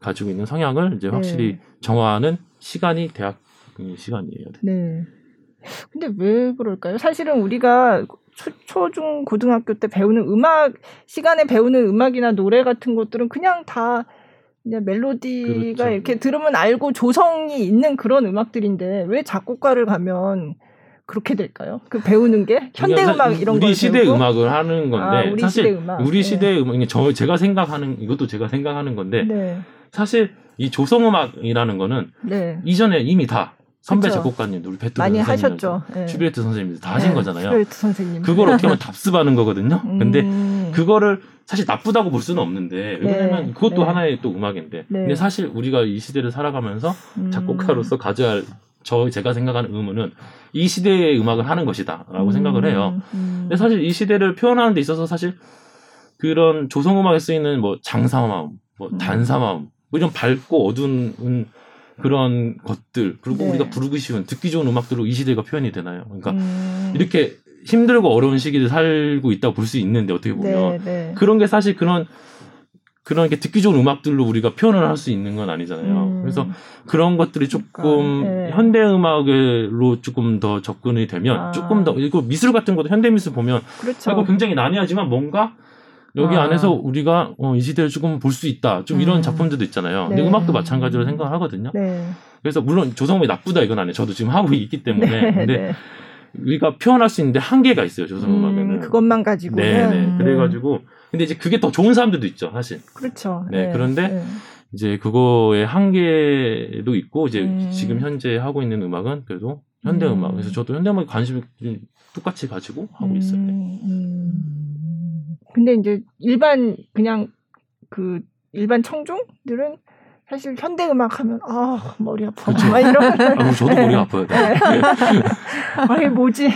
가지고 있는 성향을 이제 확실히 정화하는 시간이 대학 시간이에요. 근데 왜 그럴까요? 사실은 우리가 초중 고등학교 때 배우는 음악 시간에 배우는 음악이나 노래 같은 것들은 그냥 다 그냥 멜로디가 그렇죠. 이렇게 들으면 알고 조성이 있는 그런 음악들인데 왜 작곡가를 가면 그렇게 될까요? 그 배우는 게 현대 음악 이런 거 우리 시대 배우고? 음악을 하는 건데 우리 사실 시대 음악. 우리 시대 네. 음악 제가 생각하는 건데 네. 사실 이 조성 음악이라는 거는 네. 이전에 이미 다 선배 그렇죠. 작곡가님, 우리 베토벤 많이 하셨죠. 네. 슈베르트 선생님도 다 하신 거잖아요. 슈베르트 선생님. 그걸 어떻게 보면 답습하는 거거든요. 근데 그거를 사실 나쁘다고 볼 수는 없는데 왜냐면 그것도 하나의 또 음악인데. 근데 사실 우리가 이 시대를 살아가면서 작곡가로서 가져야 할 제가 생각하는 의무는 이 시대의 음악을 하는 것이다라고 생각을 해요. 근데 사실 이 시대를 표현하는 데 있어서 사실 그런 조성 음악에 쓰이는 뭐 장사마음, 뭐 단사마음, 뭐 이런 밝고 어두운 그런 것들 그리고 우리가 부르기 쉬운 듣기 좋은 음악들로 이 시대가 표현이 되나요? 그러니까 이렇게 힘들고 어려운 시기를 살고 있다고 볼 수 있는데 어떻게 보면 그런 게 사실 그런 게 듣기 좋은 음악들로 우리가 표현을 할 수 있는 건 아니잖아요. 그래서 그런 것들이 조금 현대 음악으로 조금 더 접근이 되면 조금 더 이거 미술 같은 것도 현대 미술 보면 그렇죠. 이거 굉장히 난해하지만 뭔가 여기 안에서 우리가 이 시대를 조금 볼 수 있다. 좀 이런 작품들도 있잖아요. 근데 음악도 마찬가지로 생각하거든요. 그래서 물론 조성음이 나쁘다 이건 아니에요. 저도 지금 하고 있기 때문에. 근데 우리가 표현할 수 있는데 한계가 있어요. 조성음악에는. 그것만 가지고. 그래가지고. 근데 이제 그게 더 좋은 사람들도 있죠. 사실. 그렇죠. 그런데 이제 그거의 한계도 있고 이제 지금 현재 하고 있는 음악은 그래도 현대 음악. 그래서 저도 현대 음악에 관심을 똑같이 가지고 하고 있어요. 근데 이제 일반 청중들은 사실 현대 음악 하면 머리 아파. 막 이런. 저도 머리 아파요. 뭐지?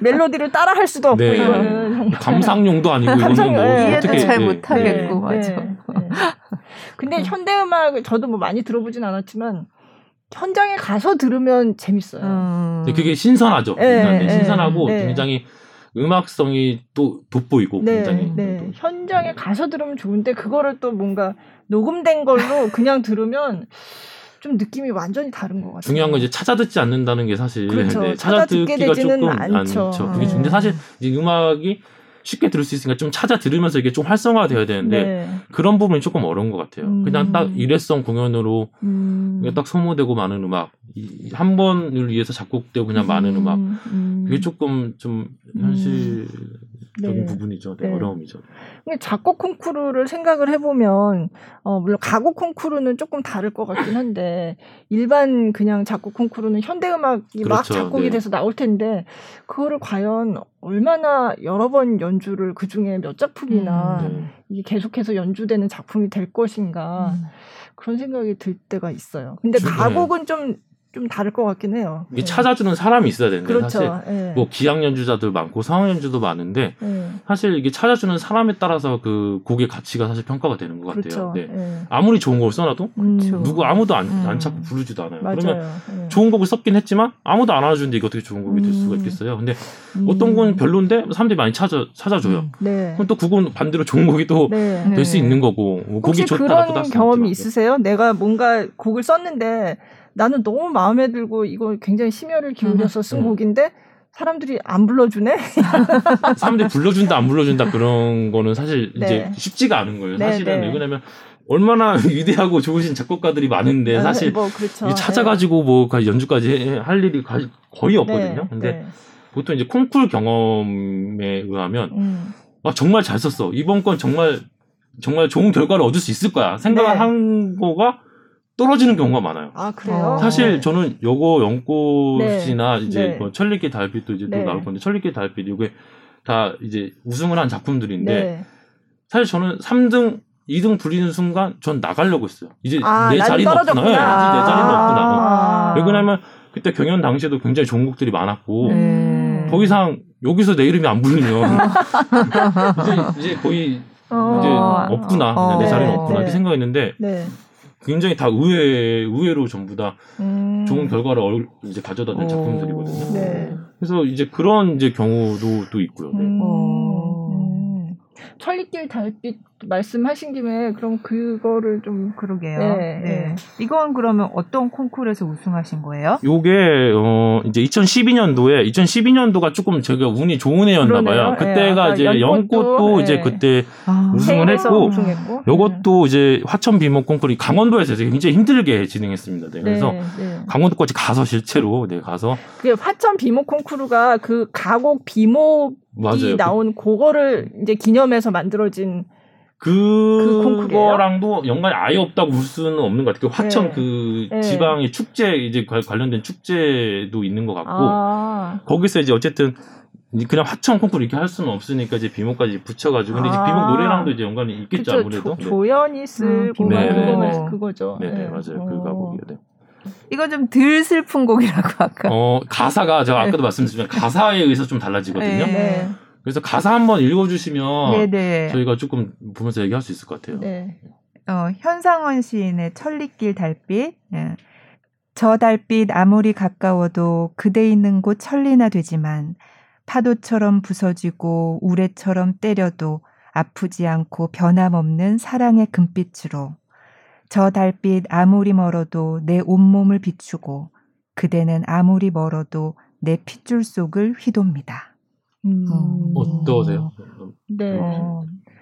멜로디를 따라 할 수도 없고 이거는 정말. 감상용도 아니고 이해도 잘 못 하겠고 맞아. 근데 현대 음악 저도 뭐 많이 들어보진 않았지만 현장에 가서 들으면 재밌어요. 그게 신선하죠. 신선하고 굉장히. 음악성이 또 돋보이고 굉장히 현장에 가서 들으면 좋은데 그거를 또 뭔가 녹음된 걸로 그냥 들으면 좀 느낌이 완전히 다른 것 같아요. 중요한 건 이제 찾아 듣지 않는다는 게 사실 그렇죠. 찾아 듣게 되지는 조금 않죠. 그게 근데 사실 이제 음악이 쉽게 들을 수 있으니까 좀 찾아 들으면서 이게 좀 활성화되어야 되는데 그런 부분이 조금 어려운 것 같아요. 그냥 딱 일회성 공연으로 딱 소모되고 많은 음악 한 번을 위해서 작곡되고 그냥 많은 음악 그게 조금 좀 현실적인 부분이죠. 어려움이죠. 작곡 콩쿠르를 생각을 해보면 물론 가곡 콩쿠르는 조금 다를 것 같긴 한데 일반 그냥 작곡 콩쿠르는 현대음악이 그렇죠. 막 작곡이 돼서 나올 텐데 그거를 과연 얼마나 여러 번 연주를 그중에 몇 작품이나 이게 계속해서 연주되는 작품이 될 것인가 그런 생각이 들 때가 있어요. 근데 가곡은 좀 다를 것 같긴 해요. 이게 찾아주는 사람이 있어야 되는데 그렇죠. 사실 뭐 기악 연주자들 많고 상황 연주도 많은데 사실 이게 찾아주는 사람에 따라서 그 곡의 가치가 사실 평가가 되는 것 같아요. 그렇죠. 아무리 좋은 곡을 써놔도 누구 아무도 안 찾고 부르지도 않아요. 맞아요. 그러면 좋은 곡을 썼긴 했지만 아무도 안 알아주는데 이게 어떻게 좋은 곡이 될 수가 있겠어요. 근데 어떤 건 별론데 사람들이 많이 찾아줘요. 그럼 또 그건 반대로 좋은 곡이 또 될 수 있는 거고 뭐 곡이 좋다 나쁘다 그런 경험이 있으세요? 내가 뭔가 곡을 썼는데 나는 너무 마음에 들고 이거 굉장히 심혈을 기울여서 쓴 곡인데 사람들이 안 불러주네? 사람들이 불러준다 안 불러준다 그런 거는 사실 이제 쉽지가 않은 거예요. 사실은 왜냐면 얼마나 위대하고 좋으신 작곡가들이 많은데 사실 뭐 그렇죠. 찾아가지고 뭐 연주까지 할 일이 거의 없거든요. 근데 보통 이제 콩쿨 경험에 의하면 정말 잘 썼어. 이번 건 정말 좋은 결과를 얻을 수 있을 거야. 생각을 한 거가 떨어지는 경우가 많아요. 아, 그래요? 사실 저는 요거 연꽃이나 이제 뭐 천리길 달빛도 이제 또 나올 건데 천리길 달빛 이게 다 이제 우승을 한 작품들인데 사실 저는 3등, 2등 불리는 순간 전 나가려고 했어요. 이제 내 자리는 없구나. 내 자리는 없구나. 왜 그러냐면 그때 경연 당시에도 굉장히 좋은 곡들이 많았고 더 이상 여기서 내 이름이 안 불리면 이제 거의 이제 없구나. 그냥 내 자리는 없구나 이렇게 생각했는데 굉장히 다 의외로 전부 다 좋은 결과를 이제 가져다 낸 작품들이거든요. 그래서 이제 그런 이제 경우도 또 있고요. 천리길 달빛 말씀하신 김에 그럼 그거를 좀 그러게요. 네. 네. 이건 그러면 어떤 콩쿠르에서 우승하신 거예요? 요게 이제 2012년도에 2012년도가 조금 제가 운이 좋은 해였나 봐요. 그때가 네, 이제 연꽃도 네. 이제 그때 우승을 했고 요것도 이제 화천 비목 콩쿠르 강원도에서 굉장히 힘들게 진행했습니다. 네. 그래서 강원도까지 가서 실제로 가서 화천 비목 콩쿠르가 그 가곡 비목이 맞아요. 나온 그거를 이제 기념해서 만들어진 그 그거랑도 연관이 아예 없다고 볼 수는 없는 것 같아요. 화천 그 지방의 축제 이제 관련된 축제도 있는 것 같고 거기서 이제 어쨌든 그냥 화천 콩쿠르 이렇게 할 수는 없으니까 이제 비목까지 붙여가지고 근데 이제 비목 노래랑도 이제 연관이 있겠죠 그쵸, 아무래도 조연이 쓰고 그거죠. 네네 맞아요. 그 가곡이요. 네. 이건 좀 덜 슬픈 곡이라고 아까. 가사가 제가 아까도 말씀드렸지만 가사에 의해서 좀 달라지거든요. 네. 그래서 가사 한번 읽어주시면 네네. 저희가 조금 보면서 얘기할 수 있을 것 같아요. 네. 현상원 시인의 천리길 달빛. 예. 저 달빛 아무리 가까워도 그대 있는 곳 천리나 되지만 파도처럼 부서지고 우레처럼 때려도 아프지 않고 변함없는 사랑의 금빛으로 저 달빛 아무리 멀어도 내 온몸을 비추고 그대는 아무리 멀어도 내 핏줄 속을 휘돕니다. 어떠세요? 네.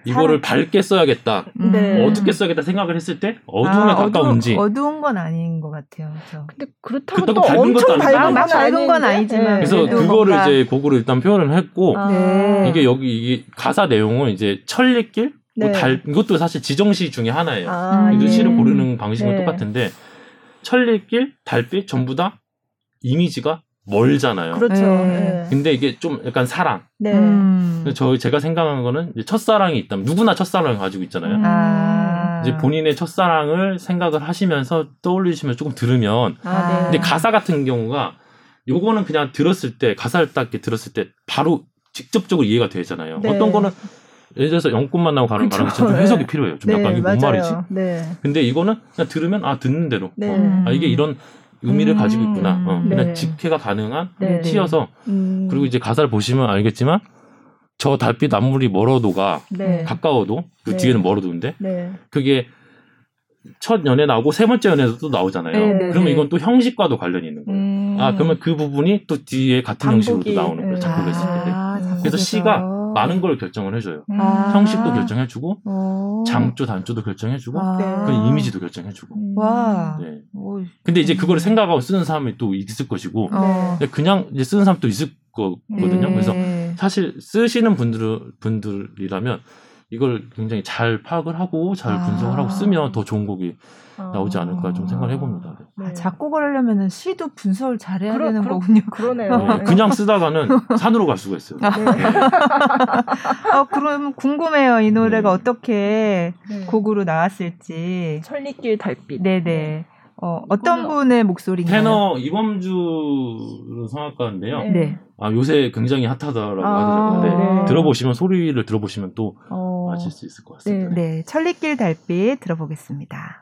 이거를 밝게 써야겠다. 네. 어둡게 써야겠다 생각을 했을 때 어두움에 가까운지. 어두운 건 아닌 것 같아요. 저. 근데 그렇다고 또 엄청 밝은 건 아니지만. 네. 그래서 그거를 뭔가... 이제 곡으로 일단 표현을 했고 네. 이게 여기 이게 가사 내용은 이제 천리길, 네. 이것도 사실 지정시 중에 하나예요. 시를 고르는 방식은 똑같은데 천리길, 달빛 전부 다 이미지가 멀잖아요. 그렇죠. 네. 근데 이게 좀 약간 사랑. 네. 제가 생각한 거는 첫사랑이 있다면 누구나 첫사랑을 가지고 있잖아요. 이제 본인의 첫사랑을 생각을 하시면서 떠올리시면 조금 들으면. 네. 근데 가사 같은 경우가 요거는 그냥 들었을 때 가사를 딱 이렇게 들었을 때 바로 직접적으로 이해가 되잖아요. 네. 어떤 거는 예를 들어서 연꽃만 나오고 가는 거랑 좀 해석이 필요해요. 좀 약간 이게 뭔 말이지. 네. 근데 이거는 그냥 들으면 듣는 대로. 네. 이게 이런 의미를 가지고 있구나. 그냥 직해가 가능한 시여서 그리고 이제 가사를 보시면 알겠지만 저 달빛 아무리 멀어도가 가까워도 그 뒤에는 멀어도인데 그게 첫 연애 나오고 세 번째 연애에서 또 나오잖아요. 그러면 이건 또 형식과도 관련이 있는 거예요. 그러면 그 부분이 또 뒤에 같은 방법이, 형식으로 나오는 거예요. 작곡을 했을 때. 그래서 시가 많은 걸 결정을 해줘요. 형식도 결정해주고 장조, 단조도 결정해주고 그 이미지도 결정해주고 와. 네. 근데 이제 그걸 생각하고 쓰는 사람이 또 있을 것이고 그냥 이제 쓰는 사람도 있을 거거든요. 그래서 사실 쓰시는 분들이라면 이걸 굉장히 잘 파악을 하고 잘 분석을 하고 쓰면 더 좋은 곡이 나오지 않을까 좀 생각을 해봅니다. 네. 작곡을 하려면 시도 분석을 잘해야 되는 거군요. 그러네요. 네, 그냥 쓰다가는 산으로 갈 수가 있어요. 네. 그럼 궁금해요. 이 노래가 어떻게 곡으로 나왔을지. 천리길 달빛. 네네. 어떤 분의 목소리인가요? 테너 이범주 성악가인데요. 네. 요새 굉장히 핫하다라고 하더라고요. 네. 들어보시면 소리를 들어보시면 또 아실 수 있을 것 같습니다. 네. 네. 천리길 달빛 들어보겠습니다.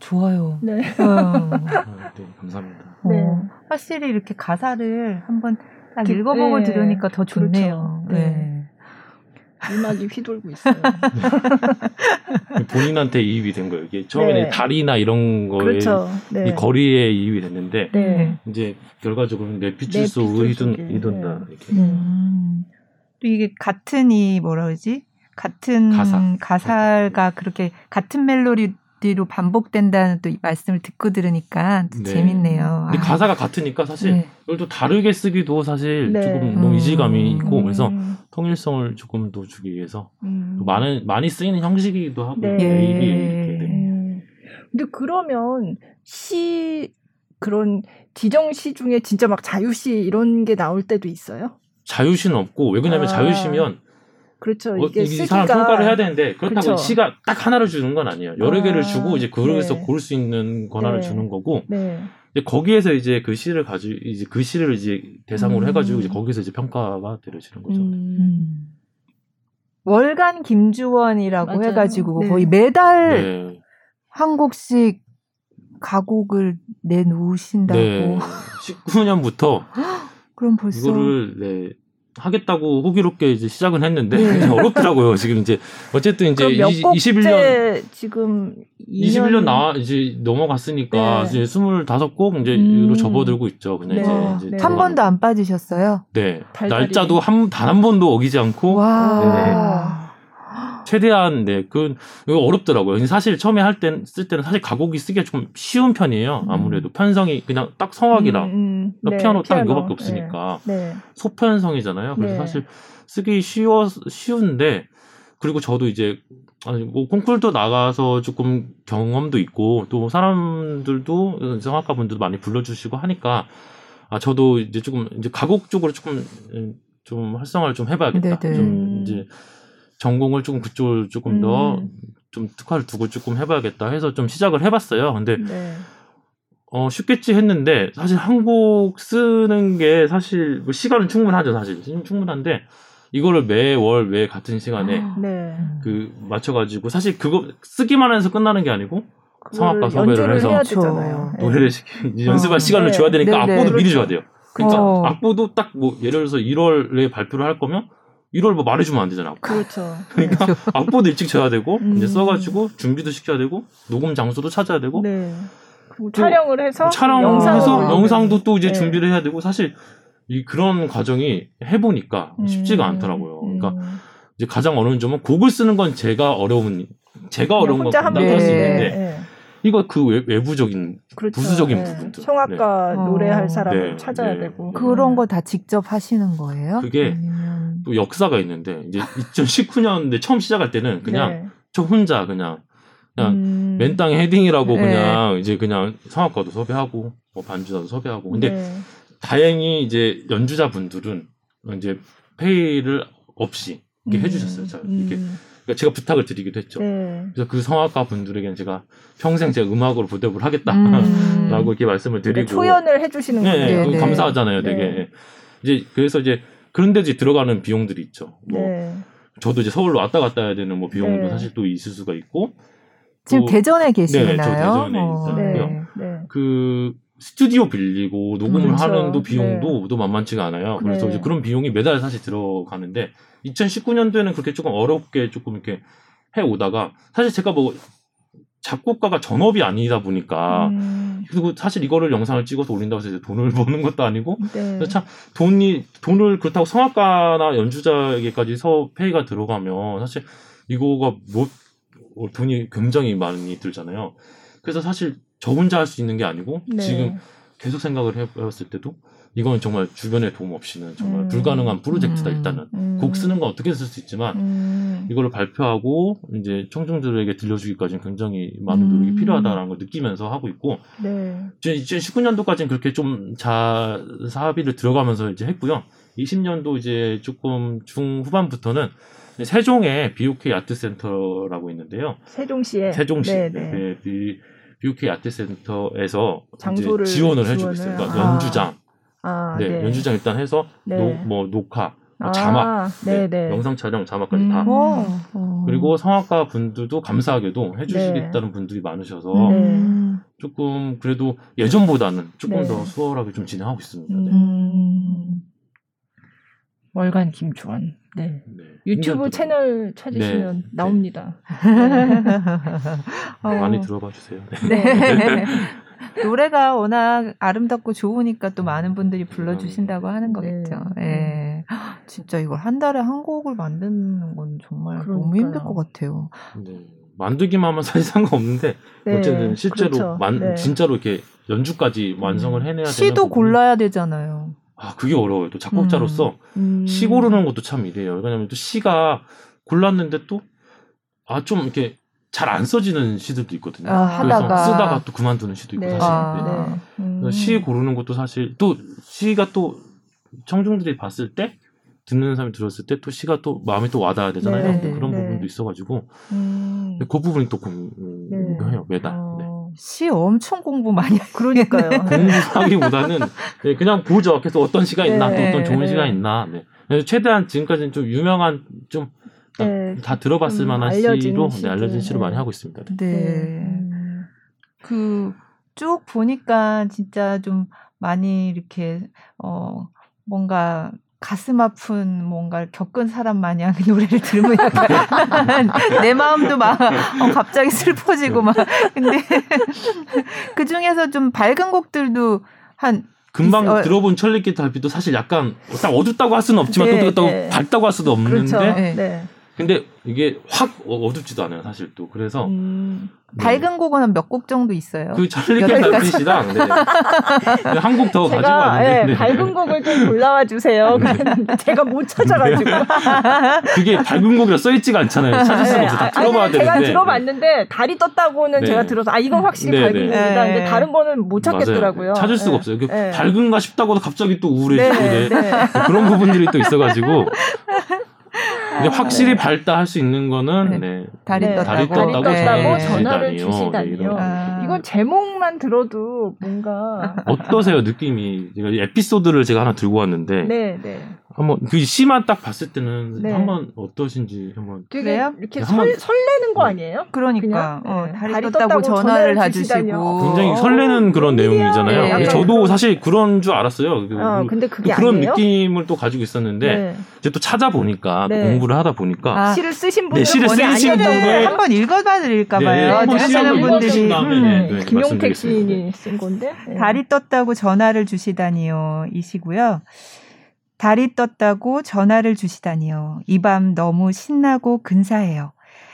좋아요. 네. 네, 감사합니다. 네. 확실히 이렇게 가사를 한번 딱 읽어보고 네. 들으니까 더 좋네요. 그렇죠. 네. 음악이 휘돌고 있어요. 네. 본인한테 이입이 된 거예요. 이게 처음에는 네. 다리나 이런 거에 그렇죠. 네. 이 거리에 이입이 됐는데 네. 이제 결과적으로 내 빛을 쏘고 이돈다 이렇게. 또 이게 같은 이 뭐라 그러지? 같은 가사가 그렇게 같은 멜로디 뒤로 반복된다는 또 이 말씀을 듣고 들으니까 네. 재밌네요. 근데 가사가 같으니까 사실 네. 이걸 또 다르게 쓰기도 사실 네. 조금 너무 이질감이 있고 그래서 통일성을 조금 더 주기 위해서 많이 쓰이는 형식이기도 하고 네. 네. 이렇게 됩니다. 근데 그러면 그런 지정시 중에 진짜 막 자유시 이런 게 나올 때도 있어요? 자유시는 없고 왜냐면 자유시면 그렇죠. 이게 이 사람 평가를 해야 되는데 그렇다고 그렇죠. 시가 딱 하나를 주는 건 아니에요. 여러 개를 주고 이제 거기서 네. 고를 수 있는 권한을 네. 주는 거고 네. 이제 거기에서 이제 그 시를 이제 대상으로 해가지고 이제 거기서 이제 평가가 내려지는 거죠. 월간 김주원이라고 맞아요. 해가지고 네. 거의 매달 네. 한 곡씩 가곡을 내놓으신다고. 네. 19년부터 그럼 벌써 이거를 네. 하겠다고 호기롭게 이제 시작은 했는데 네. 어렵더라고요. 지금 이제 어쨌든 이제 21년 지금 21년 이제 넘어갔으니까 네. 이제 25곡 이제로 접어들고 있죠. 그냥 네. 이제 한 번도 안 빠지셨어요? 네. 달달이. 날짜도 단 한 번도 어기지 않고 와. 네. 최대한 네. 그 어렵더라고요. 사실 처음에 쓸 때는 사실 가곡이 쓰기가 좀 쉬운 편이에요. 아무래도 편성이 그냥 딱 성악이랑 네, 피아노 딱 이거밖에 없으니까 네, 네. 소편성이잖아요. 그래서 네. 사실 쓰기 쉬운데 그리고 저도 이제 뭐 콩쿨도 나가서 조금 경험도 있고 또 사람들도 성악가분들도 많이 불러주시고 하니까 저도 이제 조금 이제 가곡 쪽으로 좀 활성화를 좀 해봐야겠다. 네네. 좀 이제 전공을 조금 그쪽을 조금 더 좀 특화를 두고 조금 해봐야겠다 해서 좀 시작을 해봤어요. 근데 네. 쉽겠지 했는데 사실 한 곡 쓰는 게 사실 뭐 시간은 충분하죠. 사실 충분한데 이거를 매월 매 같은 시간에 네. 그 맞춰가지고 사실 그거 쓰기만 해서 끝나는 게 아니고 성악가 섭외를 해서 노래를 네. 연습할 시간을 네. 줘야 되니까 네. 악보도 네. 미리 그렇죠. 줘야 돼요. 그러니까 악보도 딱 뭐 예를 들어서 1월에 발표를 할 거면 1월 뭐 말해주면 안 되잖아. 그렇죠. 그러니까 악보도 일찍 줘야 되고 이제 써가지고 준비도 시켜야 되고 녹음 장소도 찾아야 되고 네. 그리고 촬영을 해서 영상도 또 이제 네. 준비를 해야 되고 사실 이 그런 과정이 해보니까 쉽지가 않더라고요. 그러니까 이제 가장 어려운 점은 곡을 쓰는 건 제가 어려운 건 감당할 수 있는데 네. 이거 그 외부적인 그렇죠. 부수적인 네. 부분들 성악가 네. 노래할 사람을 네. 찾아야 네. 되고 그런 거 다 직접 하시는 거예요? 그게 또 역사가 있는데 이제 2019년에 처음 시작할 때는 그냥 네. 저 혼자 그냥 맨 땅에 헤딩이라고 네. 그냥 이제 그냥 성악가도 섭외하고 뭐 반주자도 섭외하고 근데 네. 다행히 이제 연주자분들은 이제 페이를 없이 이렇게 해주셨어요. 이렇게 제가 부탁을 드리기도 했죠. 그래서 그 성악가 분들에게는 제가 평생 제 음악으로 보답을 하겠다라고 이렇게 말씀을 드리고 초연을 해주시는 거예요. 네, 네. 감사하잖아요, 되게. 네. 이제 그래서 이제 그런데 이제 들어가는 비용들이 있죠. 뭐 네. 저도 이제 서울로 왔다 갔다 해야 되는 뭐 비용도 네. 사실 또 있을 수가 있고 지금 또, 대전에 계시나요? 네, 저 대전에 있어요. 네. 네. 그 스튜디오 빌리고 녹음을 그렇죠. 하는 비용도 네. 또 만만치가 않아요. 그래서 네. 이제 그런 비용이 매달 사실 들어가는데 2019년도에는 그렇게 조금 어렵게 조금 이렇게 해오다가 사실 제가 뭐 작곡가가 전업이 아니다 보니까 그리고 사실 이거를 영상을 찍어서 올린다고 해서 이제 돈을 버는 것도 아니고 네. 참 돈을 그렇다고 성악가나 연주자에게까지 페이가 들어가면 사실 이거가 돈이 굉장히 많이 들잖아요. 그래서 사실 저 혼자 할 수 있는 게 아니고 네. 지금 계속 생각을 해봤을 때도 이건 정말 주변의 도움 없이는 정말 불가능한 프로젝트다. 일단은 곡 쓰는 건 어떻게 쓸 수 있지만 이거를 발표하고 이제 청중들에게 들려주기까지는 굉장히 많은 노력이 필요하다라는 걸 느끼면서 하고 있고 네. 이제 19년도까지는 그렇게 좀 사비를 들어가면서 이제 했고요. 20년도 이제 조금 중후반부터는 세종의 BOK 아트센터라고 있는데요. 세종시 네. BOK 아트센터에서 지원을 해주고 있어요. 그러니까 연주장, 네. 연주장 일단 해서 네. 녹화, 자막, 네. 영상 촬영, 자막까지 다. 그리고 성악가 분들도 감사하게도 해주시겠다는 네. 분들이 많으셔서 조금 그래도 예전보다는 조금 네. 더 수월하게 좀 진행하고 있습니다. 네. 월간 김주원. 네. 네. 유튜브 채널 찾으시면 네. 나옵니다. 네. 많이 들어봐 주세요. 네. 네. 노래가 워낙 아름답고 좋으니까 또 많은 분들이 불러주신다고 하는 거겠죠. 네. 네. 진짜 이걸 한 달에 한 곡을 만드는 건 정말 그러니까요. 너무 힘들 것 같아요. 네. 만들기만 하면 사실 상관없는데 네. 어쨌든 실제로 그렇죠. 네. 진짜로 이렇게 연주까지 완성을 해내야 되는 시도 골라야 되잖아요. 아, 그게 어려워요. 또 작곡자로서 시 고르는 것도 참 이래요. 왜냐면 또 시가 골랐는데 또, 좀 이렇게 잘 안 써지는 시들도 있거든요. 그래서 쓰다가 또 그만두는 시도 있고, 네. 사실. 네. 시 고르는 것도 사실, 또 시가 또 청중들이 봤을 때, 듣는 사람이 들었을 때 또 시가 또 마음이 또 와닿아야 되잖아요. 네. 그런 네. 부분도 있어가지고, 그 부분이 또 공부해요, 네. 매달. 네. 시 엄청 공부 많이 그러니까요. 공부하기보다는 네, 그냥 보죠. 계속 어떤 시가 있나, 네, 또 어떤 좋은 네. 시가 있나. 네. 그래서 최대한 지금까지는 좀 유명한 다 들어봤을 만한 시로 알려진 시로 많이 하고 있습니다. 네. 네. 그 쭉 보니까 진짜 좀 많이 이렇게 뭔가. 가슴 아픈 뭔가 겪은 사람 마냥 노래를 들으면 약간 내 마음도 막 갑자기 슬퍼지고 막 근데 그 중에서 좀 밝은 곡들도 들어본 천리길 달빛도 사실 약간 딱 어둡다고 할 수는 없지만 네, 또 네. 밝다고 할 수도 없는데 그렇죠. 네. 근데 이게 확 어둡지도 않아요 사실 또 그래서 밝은 곡은 한 몇 곡 정도 있어요. 그 천리길 달빛이랑 네. 한 곡 더 가지고 왔는데 네. 밝은 곡을 좀 골라와 주세요. 제가 못 찾아가지고 그게 밝은 곡이라 써있지가 않잖아요. 찾을 수는 없어요. 다 들어봐야 되는데 제가 들어봤는데 달이 떴다고는 네. 제가 들어서 이건 확실히 네. 밝은 곡이다. 근데 다른 거는 못 찾겠더라고요. 맞아요. 찾을 수가 네. 없어요. 네. 밝은가 싶다고도 갑자기 또 우울해지고 네. 네. 그런 부분들이 또 있어가지고 근데 확실히 네. 밝다 할 수 있는 거는 네. 달이 떴다고 전화를 주시다니요. 이건 제목만 들어도 뭔가 어떠세요 느낌이? 제가 에피소드를 하나 들고 왔는데 네, 네. 한번 그 시만 딱 봤을 때는 네. 한번 어떠신지 한번 되게 이렇게 설레는 거 아니에요? 그러니까 다리 떴다고 전화를 다 주시고 굉장히 설레는 그런 내용이잖아요. 네. 저도 사실 그런 줄 알았어요. 근데 그게 그런 아니에요? 느낌을 또 가지고 있었는데 네. 이제 또 찾아보니까 네. 공부를 하다 보니까 시를 쓰신 분들 한번 읽어봐드릴까봐요. 네. 쓰시는 분들이 네. 김용택 시인이 쓴 건데 네. 다리 떴다고 전화를 주시다니요 이시고요. 달이 떴다고 전화를 주시다니요. 이 밤 너무 신나고 근사해요.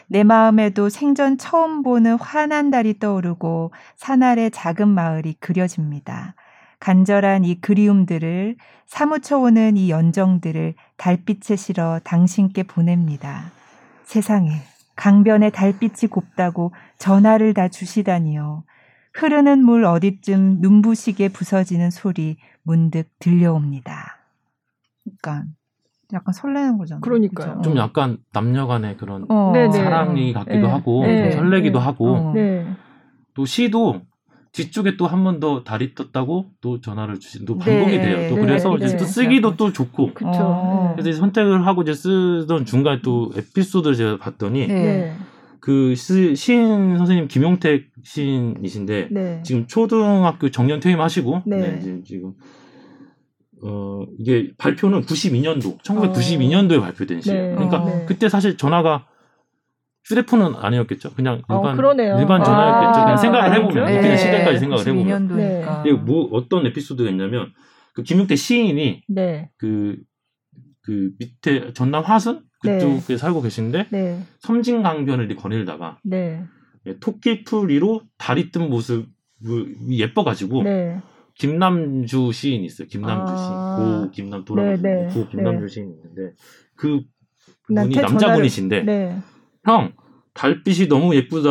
내 마음에도 생전 처음 보는 환한 달이 떠오르고 산아래 작은 마을이 그려집니다. 간절한 이 그리움들을 사무쳐오는 이 연정들을 달빛에 실어 당신께 보냅니다. 세상에 강변에 달빛이 곱다고 전화를 다 주시다니요. 흐르는 물 어디쯤 눈부시게 부서지는 소리 문득 들려옵니다. 그러니까 약간 설레는 거잖아요. 그러니까요. 좀 약간 남녀간의 그런 사랑이 같기도 하고 좀 설레기도 하고 또 시도 뒤쪽에 또 한 번 더 달이 떴다고 또 전화를 주신 또 반복이 돼요. 또 그래서 이제 또 쓰기도 또 좋고 그래서 선택을 하고 이제 쓰던 중간에 또 에피소드를 제가 봤더니 그 시인 선생님 김용택 시인이신데 지금 초등학교 정년 퇴임하시고 네, 지금 이게 발표는 92년도, 1992년도에 발표된 시예요. 네. 그러니까 그때 사실 전화가 휴대폰은 아니었겠죠. 그냥 일반 전화였겠죠. 그냥 생각을 해보면 그때 시대까지 생각을 해보면. 92년도니까. 네. 뭐 어떤 에피소드가 있냐면 그 김용택 시인이 그 밑에 전남 화순 그쪽에 살고 계신데 섬진강변을 거닐다가 토끼풀이로 달이 뜬 모습이 예뻐가지고. 김남주 시인이 있어요. 김남주 시인. 김남주 시인이 있는데, 그 분이 남자분이신데, 형, 달빛이 너무 예쁘다.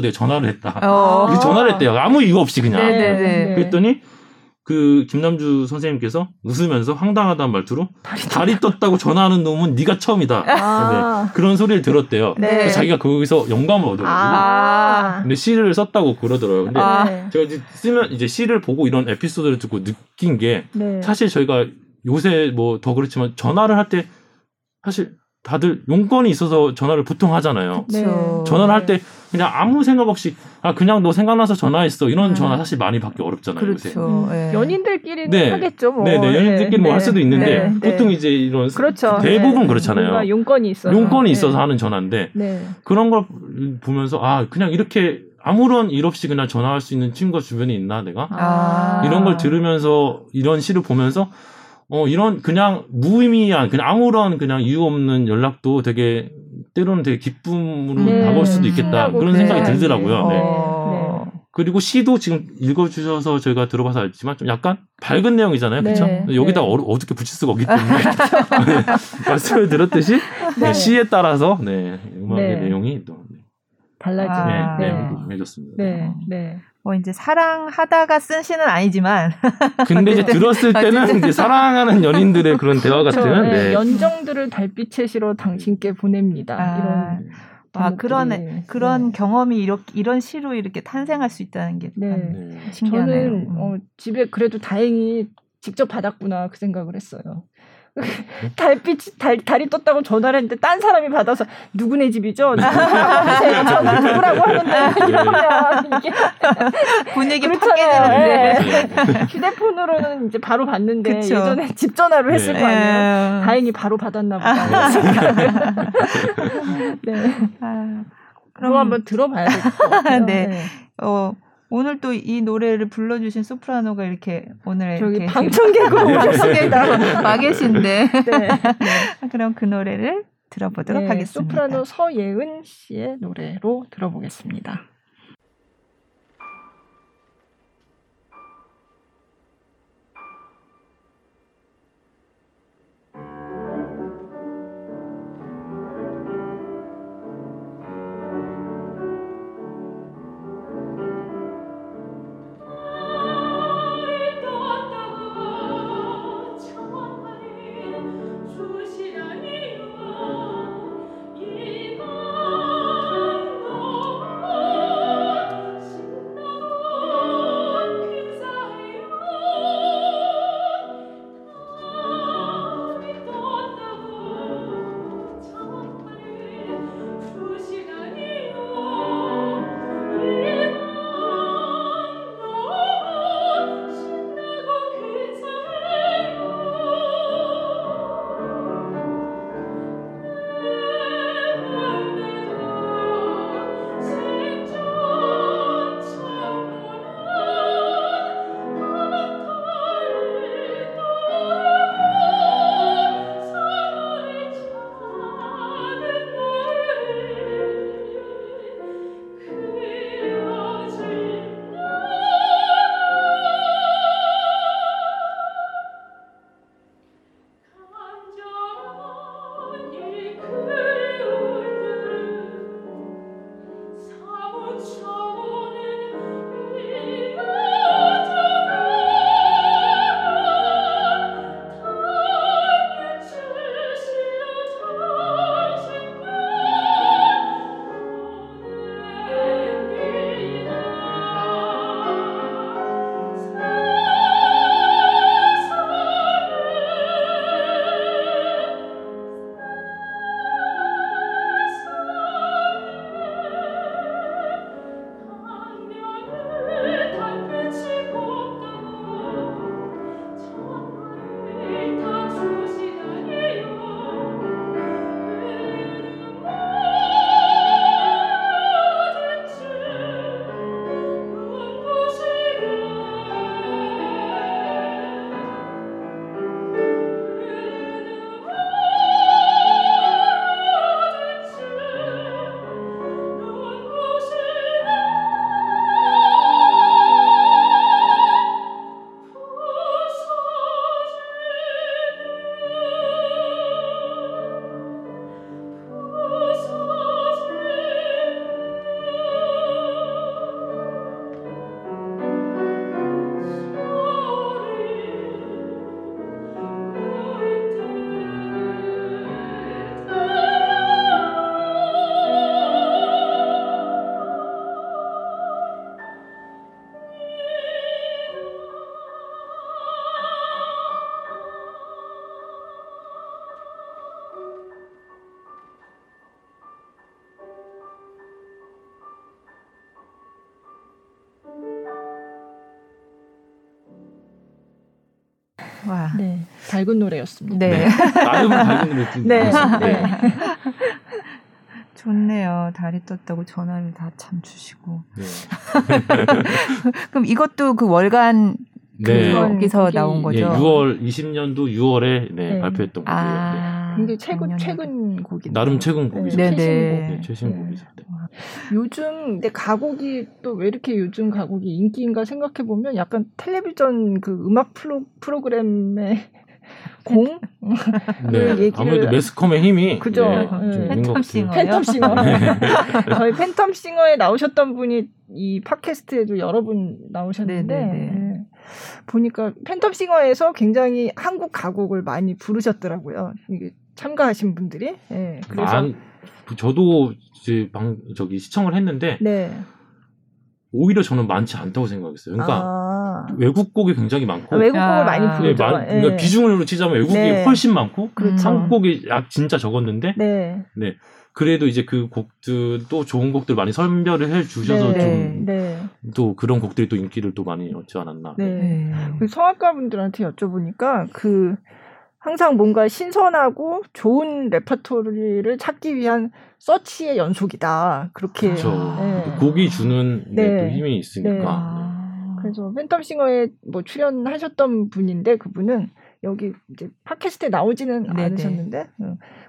내가 전화를 했다. 전화를 했대요. 아무 이유 없이 그냥. 그랬더니, 그 김남주 선생님께서 웃으면서 황당하다는 말투로 달이 떴다고 전화하는 놈은 네가 처음이다. 그런 소리를 들었대요. 자기가 거기서 영감을 얻어가지고 근데 시를 썼다고 그러더라고요. 근데 제가 이제 쓰면 이제 시를 보고 이런 에피소드를 듣고 느낀 게 사실 저희가 요새 뭐 더 그렇지만 전화를 할 때 사실 다들 용건이 있어서 전화를 보통 하잖아요. 전화를 할 때 그냥 아무 생각 없이 그냥 너 생각나서 전화했어 이런 전화 사실 많이 받기 어렵잖아요. 그렇죠. 요새. 연인들끼리는 하겠죠. 뭐. 연인들끼리 뭐 할 수도 있는데 보통 이제 이런 대부분 그렇잖아요. 용건이 있어서 하는 전화인데 그런 걸 보면서 그냥 이렇게 아무런 일 없이 그냥 전화할 수 있는 친구가 주변에 있나 내가 이런 걸 들으면서 이런 시를 보면서 이런 그냥 무의미한 그냥 아무런 그냥 이유 없는 연락도 되게 때로는 되게 기쁨으로 다가올 수도 있겠다 그런 생각이 들더라고요. 그리고 시도 지금 읽어주셔서 저희가 들어봐서 알지만 좀 약간 밝은 내용이잖아요, 그렇죠? 여기다 어떻게 붙일 수가 없기 때문에 말씀을 들었듯이 시에 따라서 음악의 내용이 또 달라지네요. 해줬습니다. 이제 사랑하다가 쓴 시는 아니지만. 근데 이제 들었을 때는 이제 사랑하는 연인들의 그런 대화 같은. 연정들을 달빛에 실어 당신께 보냅니다. 이런. 그런 경험이 이런 시로 이렇게 탄생할 수 있다는 게 신기하네요. 저는 집에 그래도 다행히 직접 받았구나 그 생각을 했어요. 달이 떴다고 전화를 했는데 딴 사람이 받아서 누구네 집이죠? 저 누구라고 하는데 이러면 이게 분위기 파괴되는데 휴대폰으로는 이제 바로 받는데 예전에 집 전화로 했을 거 아니에요. 다행히 바로 받았나 보다. 그럼 한번 들어봐야 될 것 같아요. 오늘 또 이 노래를 불러주신 소프라노가 이렇게 오늘 저기 방청객으로 와 계신데 그럼 그 노래를 들어보도록 하겠습니다. 소프라노 서예은 씨의 노래로 들어보겠습니다. 와. 네. 밝은 노래였습니다. 네. 나름 밝은 노래였습니다. 네. 네. 좋네요. 달이 떴다고 전화를 다 참 주시고. 네. 그럼 이것도 그 월간 네. 거기서 나온 거죠? 네. 6월 20년도 6월에 네, 네. 발표했던 곡이에요. 아, 네. 근데 최근 곡이 나름 최근 곡이죠. 네. 네. 최신 곡이죠. 네. 요즘 근데 가곡이 또 왜 이렇게 요즘 가곡이 인기인가 생각해 보면 약간 텔레비전 그 음악 프로그램에 공? 네, 아무래도 매스컴의 힘이 그죠. 네, 팬텀 싱어요. 팬텀 싱어. 저희 팬텀 싱어에 나오셨던 분이 이 팟캐스트에도 여러 분 나오셨는데 네. 보니까 팬텀 싱어에서 굉장히 한국 가곡을 많이 부르셨더라고요. 이게 참가하신 분들이. 네, 그래서 저도 이제 시청을 했는데. 네. 오히려 저는 많지 않다고 생각했어요. 그러니까 외국곡이 굉장히 많고 외국곡을 많이 부르죠. 네, 그러니까 비중으로 치자면 외국곡이 훨씬 많고 한국곡이 진짜 적었는데 네. 그래도 이제 그 곡들도 좋은 곡들 많이 선별을 해주셔서 좀 또 그런 곡들이 또 인기를 또 많이 얻지 않았나. 네. 성악가분들한테 여쭤보니까 그 항상 뭔가 신선하고 좋은 레퍼토리를 찾기 위한 서치의 연속이다. 그렇게 그렇죠. 네. 곡이 주는 네. 또 힘이 있으니까. 네. 그래서 팬텀싱어에 뭐 출연하셨던 분인데 그분은 여기 이제 팟캐스트에 나오지는 않으셨는데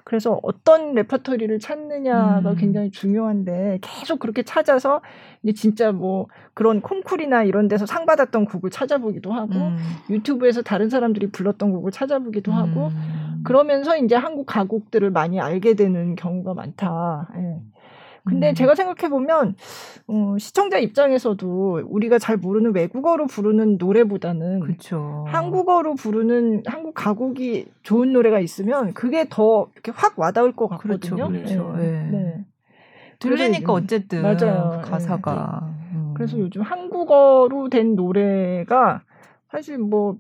그래서 어떤 레퍼토리를 찾느냐가 굉장히 중요한데 계속 그렇게 찾아서 이제 진짜 뭐 그런 콩쿨이나 이런 데서 상 받았던 곡을 찾아보기도 하고 유튜브에서 다른 사람들이 불렀던 곡을 찾아보기도 하고 그러면서 이제 한국 가곡들을 많이 알게 되는 경우가 많다. 예. 근데 제가 생각해보면 시청자 입장에서도 우리가 잘 모르는 외국어로 부르는 노래보다는 그쵸. 한국어로 부르는 한국 가곡이 좋은 노래가 있으면 그게 더 이렇게 확 와닿을 것 같거든요. 그렇죠. 네. 네. 들리니까 어쨌든 맞아요. 그 가사가. 네. 그래서 요즘 한국어로 된 노래가 사실 뭐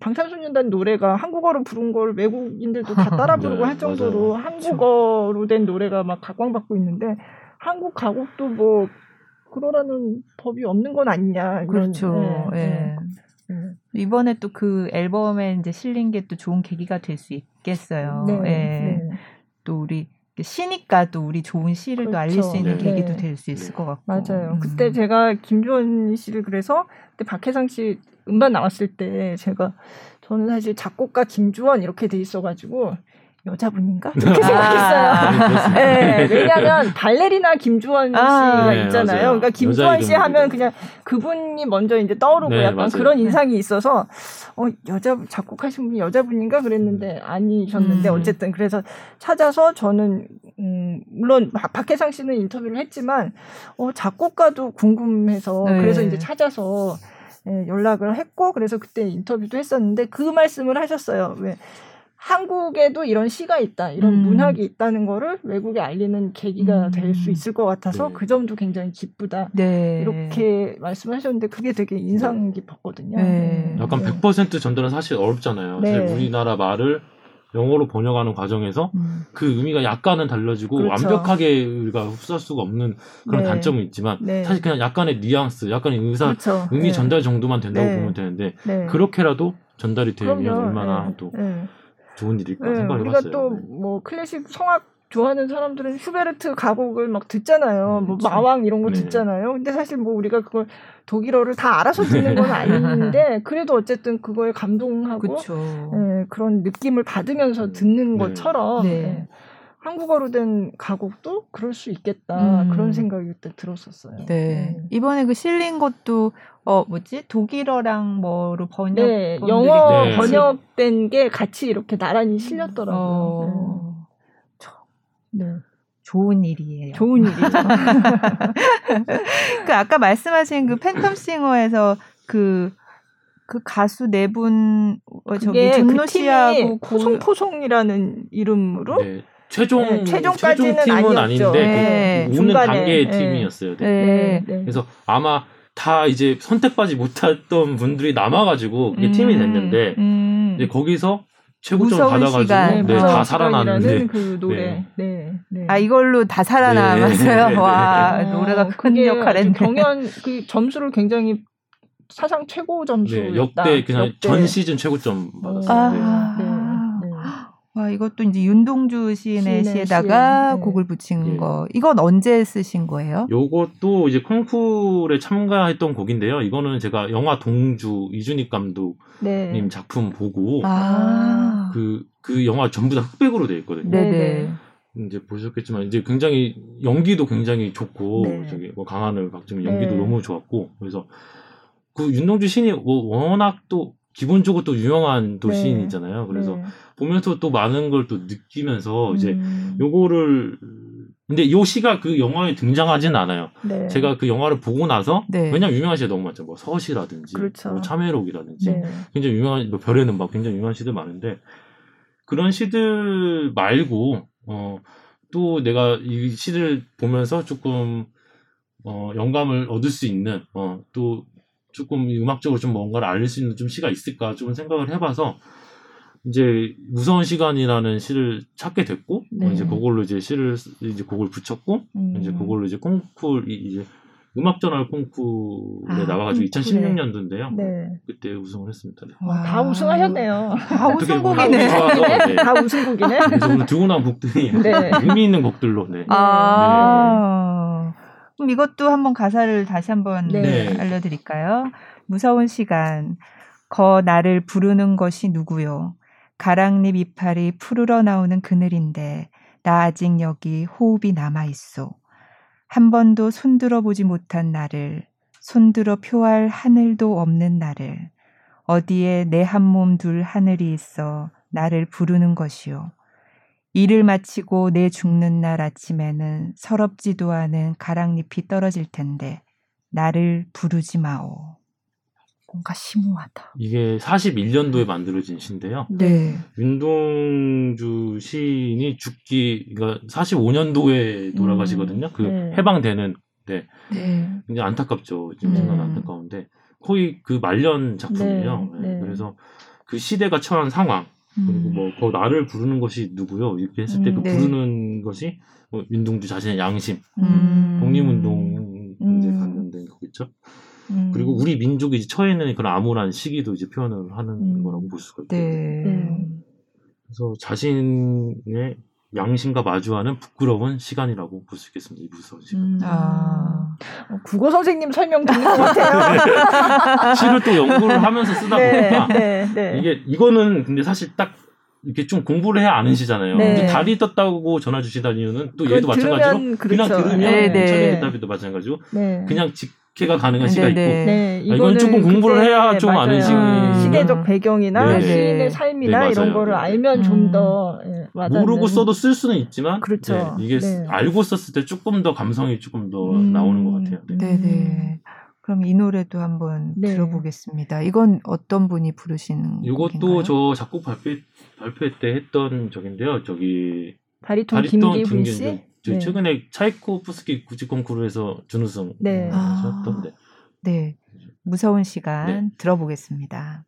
방탄소년단 노래가 한국어로 부른 걸 외국인들도 다 따라 부르고 네, 할 정도로 맞아요. 한국어로 된 노래가 막 각광받고 있는데 한국 가곡도 뭐 그러라는 법이 없는 건 아니냐. 그렇죠. 네. 이번에 또 그 앨범에 이제 실린 게 또 좋은 계기가 될 수 있겠어요. 네. 네. 또 우리 시니까 또 우리 좋은 시를 그렇죠. 또 알릴 수 있는 계기도 될 수 있을 것 같고. 맞아요. 그때 제가 김주원 씨를 그래서 그때 박혜상 씨 음반 나왔을 때 저는 사실 작곡가 김주원 이렇게 돼 있어가지고 여자분인가? 이렇게 생각했어요. 네, 왜냐하면 발레리나 김주원 씨가 있잖아요. 맞아요. 그러니까 김주원 씨 하면 그냥 그분이 먼저 이제 떠오르고 약간 맞아요. 그런 인상이 있어서 작곡하신 분이 여자분인가 그랬는데 아니셨는데 어쨌든 그래서 찾아서 저는 물론 박혜상 씨는 인터뷰를 했지만 작곡가도 궁금해서 그래서 이제 찾아서 연락을 했고 그래서 그때 인터뷰도 했었는데 그 말씀을 하셨어요. 왜 한국에도 이런 시가 있다, 이런 문학이 있다는 거를 외국에 알리는 계기가 될 수 있을 것 같아서 그 점도 굉장히 기쁘다. 네. 이렇게 말씀하셨는데 그게 되게 인상 깊었거든요. 네. 약간 100% 전달은 사실 어렵잖아요. 네. 사실 우리나라 말을 영어로 번역하는 과정에서 그 의미가 약간은 달라지고 그렇죠. 완벽하게 우리가 흡수할 수가 없는 그런 단점은 있지만 사실 그냥 약간의 뉘앙스, 약간의 그렇죠. 의미 전달 정도만 된다고 보면 되는데 그렇게라도 전달이 되면 얼마나 또 좋은 일일까 생각해봤어요. 우리가 또 뭐 클래식 성악 좋아하는 사람들은 슈베르트 가곡을 막 듣잖아요. 뭐 그렇죠. 마왕 이런 거 듣잖아요. 근데 사실 뭐 우리가 그걸 독일어를 다 알아서 듣는 건 아닌데 그래도 어쨌든 그거에 감동하고 그런 느낌을 받으면서 듣는 것처럼 한국어로 된 가곡도 그럴 수 있겠다. 그런 생각이 그때 들었었어요. 네. 이번에 그 실린 것도 독일어랑 뭐로 번역 영어 번역된 게 같이 이렇게 나란히 실렸더라고요. 네. 좋은 일이에요. 좋은 일이죠. 그 아까 말씀하신 그 팬텀싱어에서 그 가수 네 분 저기 준노 씨하고 포송이라는 이름으로 최종까지는 팀은 아닌데 오는 단계의 팀이었어요. 그래서 아마 다 이제 선택받지 못했던 분들이 남아가지고 그게 팀이 됐는데 이제 거기서 최고점 받아가지고 다 살아나는데 그 노래 이걸로 다 살아남았어요. 와 노래가 큰 역할을 했네. 경연 그 점수를 굉장히 사상 최고 점수였다. 네, 역대 그냥 역대. 전 시즌 최고점 받았어요. 와, 이것도 이제 윤동주 시인의 시에다가 시인. 곡을 붙인 네. 거. 이건 언제 쓰신 거예요? 요것도 이제 콩쿠르에 참가했던 곡인데요. 이거는 제가 영화 동주 이준익 감독님 네. 작품 보고 아. 그 영화 전부 다 흑백으로 되어 있거든요. 네네. 이제 보셨겠지만 이제 굉장히 연기도 굉장히 좋고 네. 저기 뭐 강하늘, 박주민 연기도 네. 너무 좋았고 그래서 그 윤동주 시인이 워낙 또 기본적으로 또 유명한 또 네. 시인이잖아요. 그래서 네. 보면서 또 많은 걸 또 느끼면서 이제 요거를 근데 요 시가 그 영화에 등장하진 않아요. 네. 제가 그 영화를 보고 나서 네. 왜냐면 유명한 시가 너무 많죠. 뭐 서시라든지 그렇죠. 뭐 참회록이라든지 네. 굉장히 유명한 뭐 별에는 막 굉장히 유명한 시들 많은데 그런 시들 말고 또 내가 이 시를 보면서 조금 영감을 얻을 수 있는 또 조금 음악적으로 좀 뭔가를 알릴 수 있는 좀 시가 있을까 좀 생각을 해봐서 이제 무서운 시간이라는 시를 찾게 됐고 네. 이제 그걸로 이제 시를 이제 곡을 붙였고 이제 그걸로 이제 콩쿨 이제 음악전월 콩쿠르에 나와가지고 2016년도인데요. 네. 그때 우승을 했습니다. 네. 와, 다 우승하셨네요. 다 우승곡이네. 네. 다 우승곡이네. 그래서 오늘 들고 나온 곡들이 네. 의미 있는 곡들로. 네. 아~ 네. 그럼 이것도 한번 가사를 다시 한번 네. 알려드릴까요? 무서운 시간. 거 나를 부르는 것이 누구요? 가랑잎 이파리 푸르러 나오는 그늘인데 나 아직 여기 호흡이 남아있소. 한 번도 손들어 보지 못한 나를, 손들어 표할 하늘도 없는 나를, 어디에 내 한 몸 둘 하늘이 있어 나를 부르는 것이요. 일을 마치고 내 죽는 날 아침에는 서럽지도 않은 가랑잎이 떨어질 텐데 나를 부르지 마오. 뭔가 심오하다. 이게 41년도에 만들어진 시인데요. 네. 윤동주 시인이 그러니까 45년도에 돌아가시거든요. 그 네. 해방되는 때. 네. 굉장히 안타깝죠. 지금 생각은 안타까운데. 거의 그 말년 작품이에요. 네. 네. 네. 그래서 그 시대가 처한 상황. 그리고 뭐, 그 나를 부르는 것이 누구요? 이렇게 했을 때 그 네. 부르는 것이 뭐 윤동주 자신의 양심. 독립운동 이제 관련된 거겠죠. 그리고 우리 민족이 이제 처해 있는 그런 암울한 시기도 이제 표현을 하는 거라고 볼 수가 있거든요. 네. 그래서 자신의 양심과 마주하는 부끄러운 시간이라고 볼 수 있겠습니다. 이 무서운 시간. 아. 국어 선생님 설명 듣는 것 같아요. 시를 또 연구를 하면서 쓰다 보니까 네, 네, 네. 이거는 근데 사실 딱 이렇게 좀 공부를 해야 아는 시잖아요. 네. 근데 달이 떴다고 전화 주시다는 이유는 또 얘도 마찬가지로 그렇죠. 그냥 들으면 천연의 답이도 마찬가지고 네. 그냥 걔가 가능한 시가 있고 네, 이건 조금 공부를 해야 좀 아는 시대적 배경이나 네네. 시인의 삶이나 네, 이런 거를 알면 좀 더 모르고 써도 쓸 수는 있지만 그렇죠. 네, 이게 네. 알고 썼을 때 조금 더 감성이 조금 더 나오는 것 같아요. 네. 네네. 그럼 이 노래도 한번 네. 들어보겠습니다. 이건 어떤 분이 부르시는 이것도 저 작곡 발표 때 했던 적인데요. 저기 다리통 김기훈 씨? 네. 최근에 차이코프스키 국제 콩쿠르에서 준우승 네. 하셨던데. 네. 무서운 시간 네. 들어보겠습니다.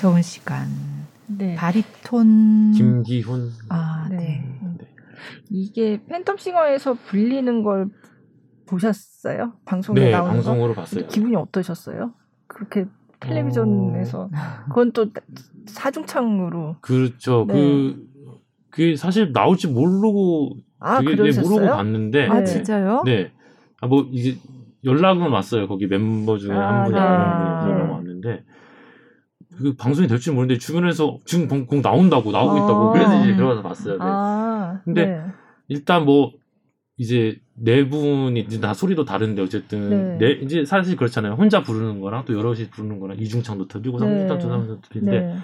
박서은 시간, 네. 바리톤 김기훈. 아, 네. 네. 이게 팬텀싱어에서 불리는 걸 보셨어요? 방송에 네, 나오는 방송으로 거? 봤어요. 기분이 어떠셨어요? 그렇게 텔레비전에서 그건 또 사중창으로 그렇죠. 네. 그게 사실 나올지 모르고 되게 모르고 봤는데. 아, 진짜요? 네. 아, 뭐 이제 연락은 왔어요. 거기 멤버 중에 한 분이 연락 왔는데 그 방송이 될 줄 모르는데 주변에서 지금 공 나온다고 나오고 있다고 그래서 이제 들어가서 봤어요. 네. 근데 일단 뭐 이제 네 분이 이제 다 소리도 다른데 어쨌든 네 이제 사실 그렇잖아요. 혼자 부르는 거랑 또 여럿이 부르는 거랑 이중창도 틀리고 삼중창도 틀리는데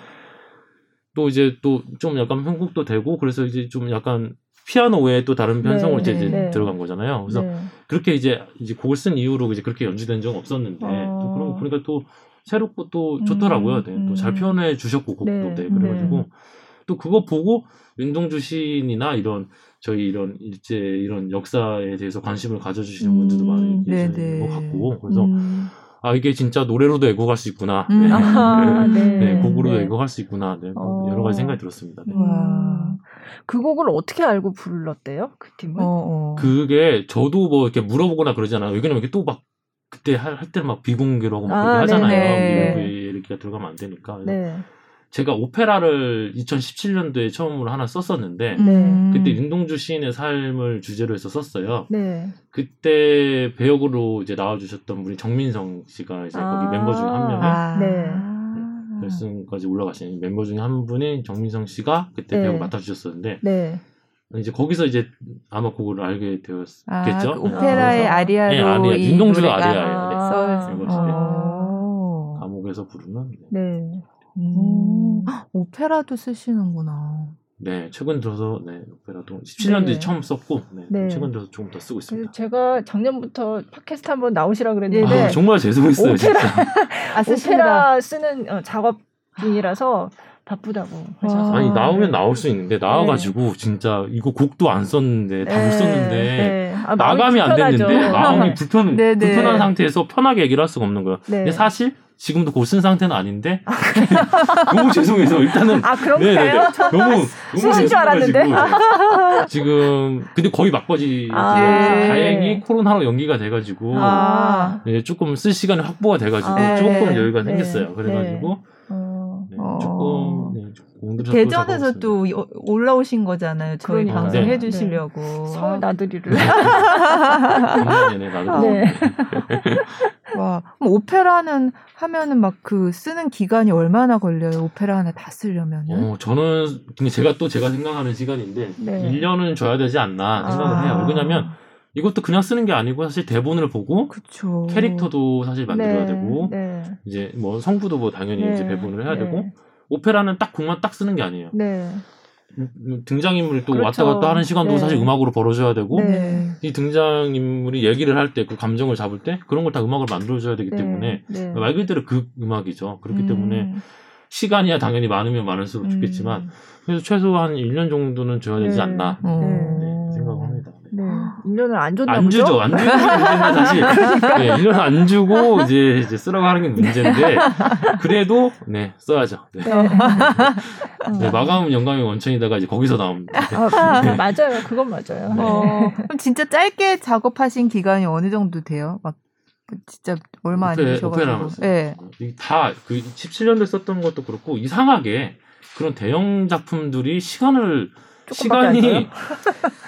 또 이제 또 좀 약간 편곡도 되고 그래서 이제 좀 약간 피아노 외에 또 다른 편성으로 이제 들어간 거잖아요. 그래서 그렇게 이제 곡을 쓴 이후로 이제 그렇게 연주된 적은 없었는데 또 그런 거 보니까 또 새롭고 또 좋더라고요. 네. 또 잘 표현해 주셨고 곡도 그래가지고 또 그거 보고 윤동주 시인이나 이런 저희 이런 일제 이런 역사에 대해서 관심을 가져주시는 분들도 많이 계시는 것 같고 그래서 아 이게 진짜 노래로도 애국할 수 있구나. 네. 아, 네. 네, 곡으로도 애국할 수 있구나. 네, 여러 가지 생각이 들었습니다. 네. 와. 그 곡을 어떻게 알고 불렀대요? 그 팀은? 그게 저도 뭐 이렇게 물어보거나 그러잖아요. 왜냐면 이게 또 막 그때 할 때 막 비공개로 하고 막 하잖아요. 이렇게 들어가면 안 되니까. 제가 오페라를 2017년도에 처음으로 하나 썼었는데 그때 윤동주 시인의 삶을 주제로 해서 썼어요. 그때 배역으로 이제 나와주셨던 분이 정민성 씨가 이제 거기 멤버 중에 한 명이 결승까지 올라가신 멤버 중에 한 분이 정민성 씨가 그때 배역을 맡아주셨었는데 이제 거기서 이제 아마 곡을 알게 되었겠죠. 그 오페라의 아리아로 아리아. 윤동주가 아리아예요. 감옥에서 부르는. 오페라도 쓰시는구나. 네, 최근 들어서 오페라도 17년도에 처음 썼고 최근 들어서 조금 더 쓰고 있습니다. 제가 작년부터 팟캐스트 한번 나오시라 그랬는데 아, 정말 죄송했어요. 오페라, 오페라 쓰는 작업 중이라서 바쁘다고 하셔서. 아니 나오면 나올 수 있는데 나와가지고 진짜 이거 곡도 안 썼는데 다 못 썼는데 아, 마감이 안 됐는데 마음이 불편한 상태에서 편하게 얘기를 할 수가 없는 거예요. 근데 사실 지금도 곡 쓴 상태는 아닌데 너무 죄송해서 일단은 아 그런가요? 너무 쓰신 줄 알았는데 지금 근데 거의 막바지 다행히 코로나로 연기가 돼가지고 네, 조금 쓸 시간이 확보가 돼가지고 조금 여유가 생겼어요. 그래가지고 조금 대전에서 또 올라오신 거잖아요. 저희 그러니까. 방송 해주시려고 서울 나들이를. 와, 그럼 오페라는 하면은 막 그 쓰는 기간이 얼마나 걸려요? 오페라 하나 다 쓰려면? 저는 근데 제가 생각하는 시간인데 1년은 줘야 되지 않나 생각을 해요. 왜냐면 이것도 그냥 쓰는 게 아니고 사실 대본을 보고 그쵸. 캐릭터도 사실 만들어야 되고 이제 뭐 성부도 뭐 당연히 이제 배분을 해야 되고. 오페라는 딱 곡만 딱 쓰는 게 아니에요. 등장인물이 또 왔다 갔다 하는 시간도 사실 음악으로 벌어줘야 되고 이 등장인물이 얘기를 할 때 그 감정을 잡을 때 그런 걸 다 음악을 만들어줘야 되기 때문에 말 그대로 그 음악이죠. 그렇기 때문에 시간이야 당연히 많으면 많을수록 좋겠지만 그래서 최소한 1년 정도는 줘야 되지 않나 생각을 합니다. 1년을 안 줬나 보죠? 안 주죠. 사실. 그러니까. 1년을 안 주고 이제 쓰라고 하는 게 문제인데 그래도 써야죠. 마감은 영감이 원천이다가 이제 거기서 나옵니다. 맞아요. 그건 맞아요. 그럼 진짜 짧게 작업하신 기간이 어느 정도 돼요? 막 진짜 얼마 안 되셔가지고. 다 그 17년도에 썼던 것도 그렇고 이상하게 그런 대형 작품들이 시간이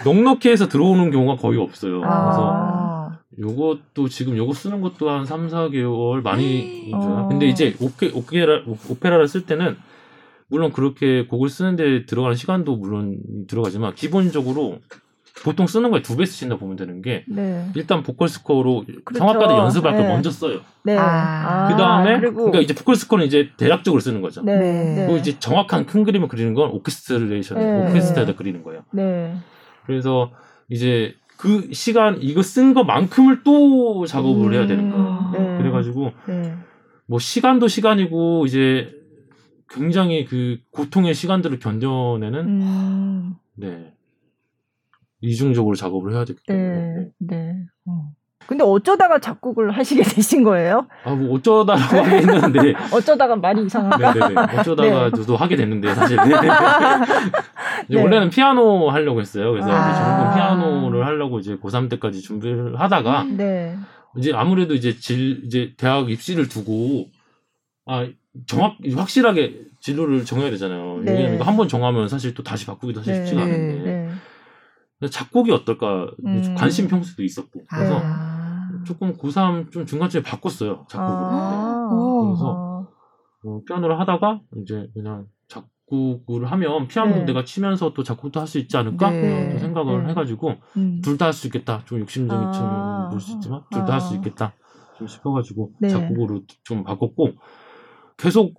넉넉히 해서 들어오는 경우가 거의 없어요. 그래서 요것도 지금 요거 쓰는 것도 한 3, 4개월 많이 근데 이제 오페라를 쓸 때는 물론 그렇게 곡을 쓰는데 들어가는 시간도 물론 들어가지만 기본적으로 보통 쓰는 거에 2배 쓰신다 보면 되는 게 일단 보컬 스코어로 성악가들 연습할 걸 먼저 써요. 그다음에 그러니까 이제 보컬 스코어는 이제 대략적으로 쓰는 거죠. 그리고 이제 정확한 큰 그림을 그리는 건 오케스트라에다 그리는 거예요. 그래서 이제 그 시간 이거 쓴 것만큼을 또 작업을 해야 되는 거예요. 그래가지고 뭐 시간도 시간이고 이제 굉장히 그 고통의 시간들을 견뎌내는 이중적으로 작업을 해야 되기 때문에 근데 어쩌다가 작곡을 하시게 되신 거예요? 아, 뭐 어쩌다라고 하겠는데. 어쩌다가 말이 이상한가? 네네네. 어쩌다가 저도 하게 됐는데 사실. 네. 원래는 피아노 하려고 했어요. 그래서 전공 피아노를 하려고 이제 고3 때까지 준비를 하다가 네. 이제 아무래도 이제 대학 입시를 두고 확실하게 진로를 정해야 되잖아요. 네. 왜냐면 한번 정하면 사실 또 다시 바꾸기도 사실 쉽지가 않은데. 네. 작곡이 어떨까 관심 평소도 있었고 그래서 조금 고3 좀 중간쯤에 바꿨어요 작곡을. 그래서 피아노를 하다가 이제 그냥 작곡을 하면 피아노 네. 내가 치면서 또 작곡도 할 수 있지 않을까 네. 생각을 네. 해가지고 둘 다 할 수 있겠다 좀 욕심쟁이처럼 볼 수 있지만 둘 다 할 수 있겠다 좀 싶어가지고 네. 작곡으로 좀 바꿨고 계속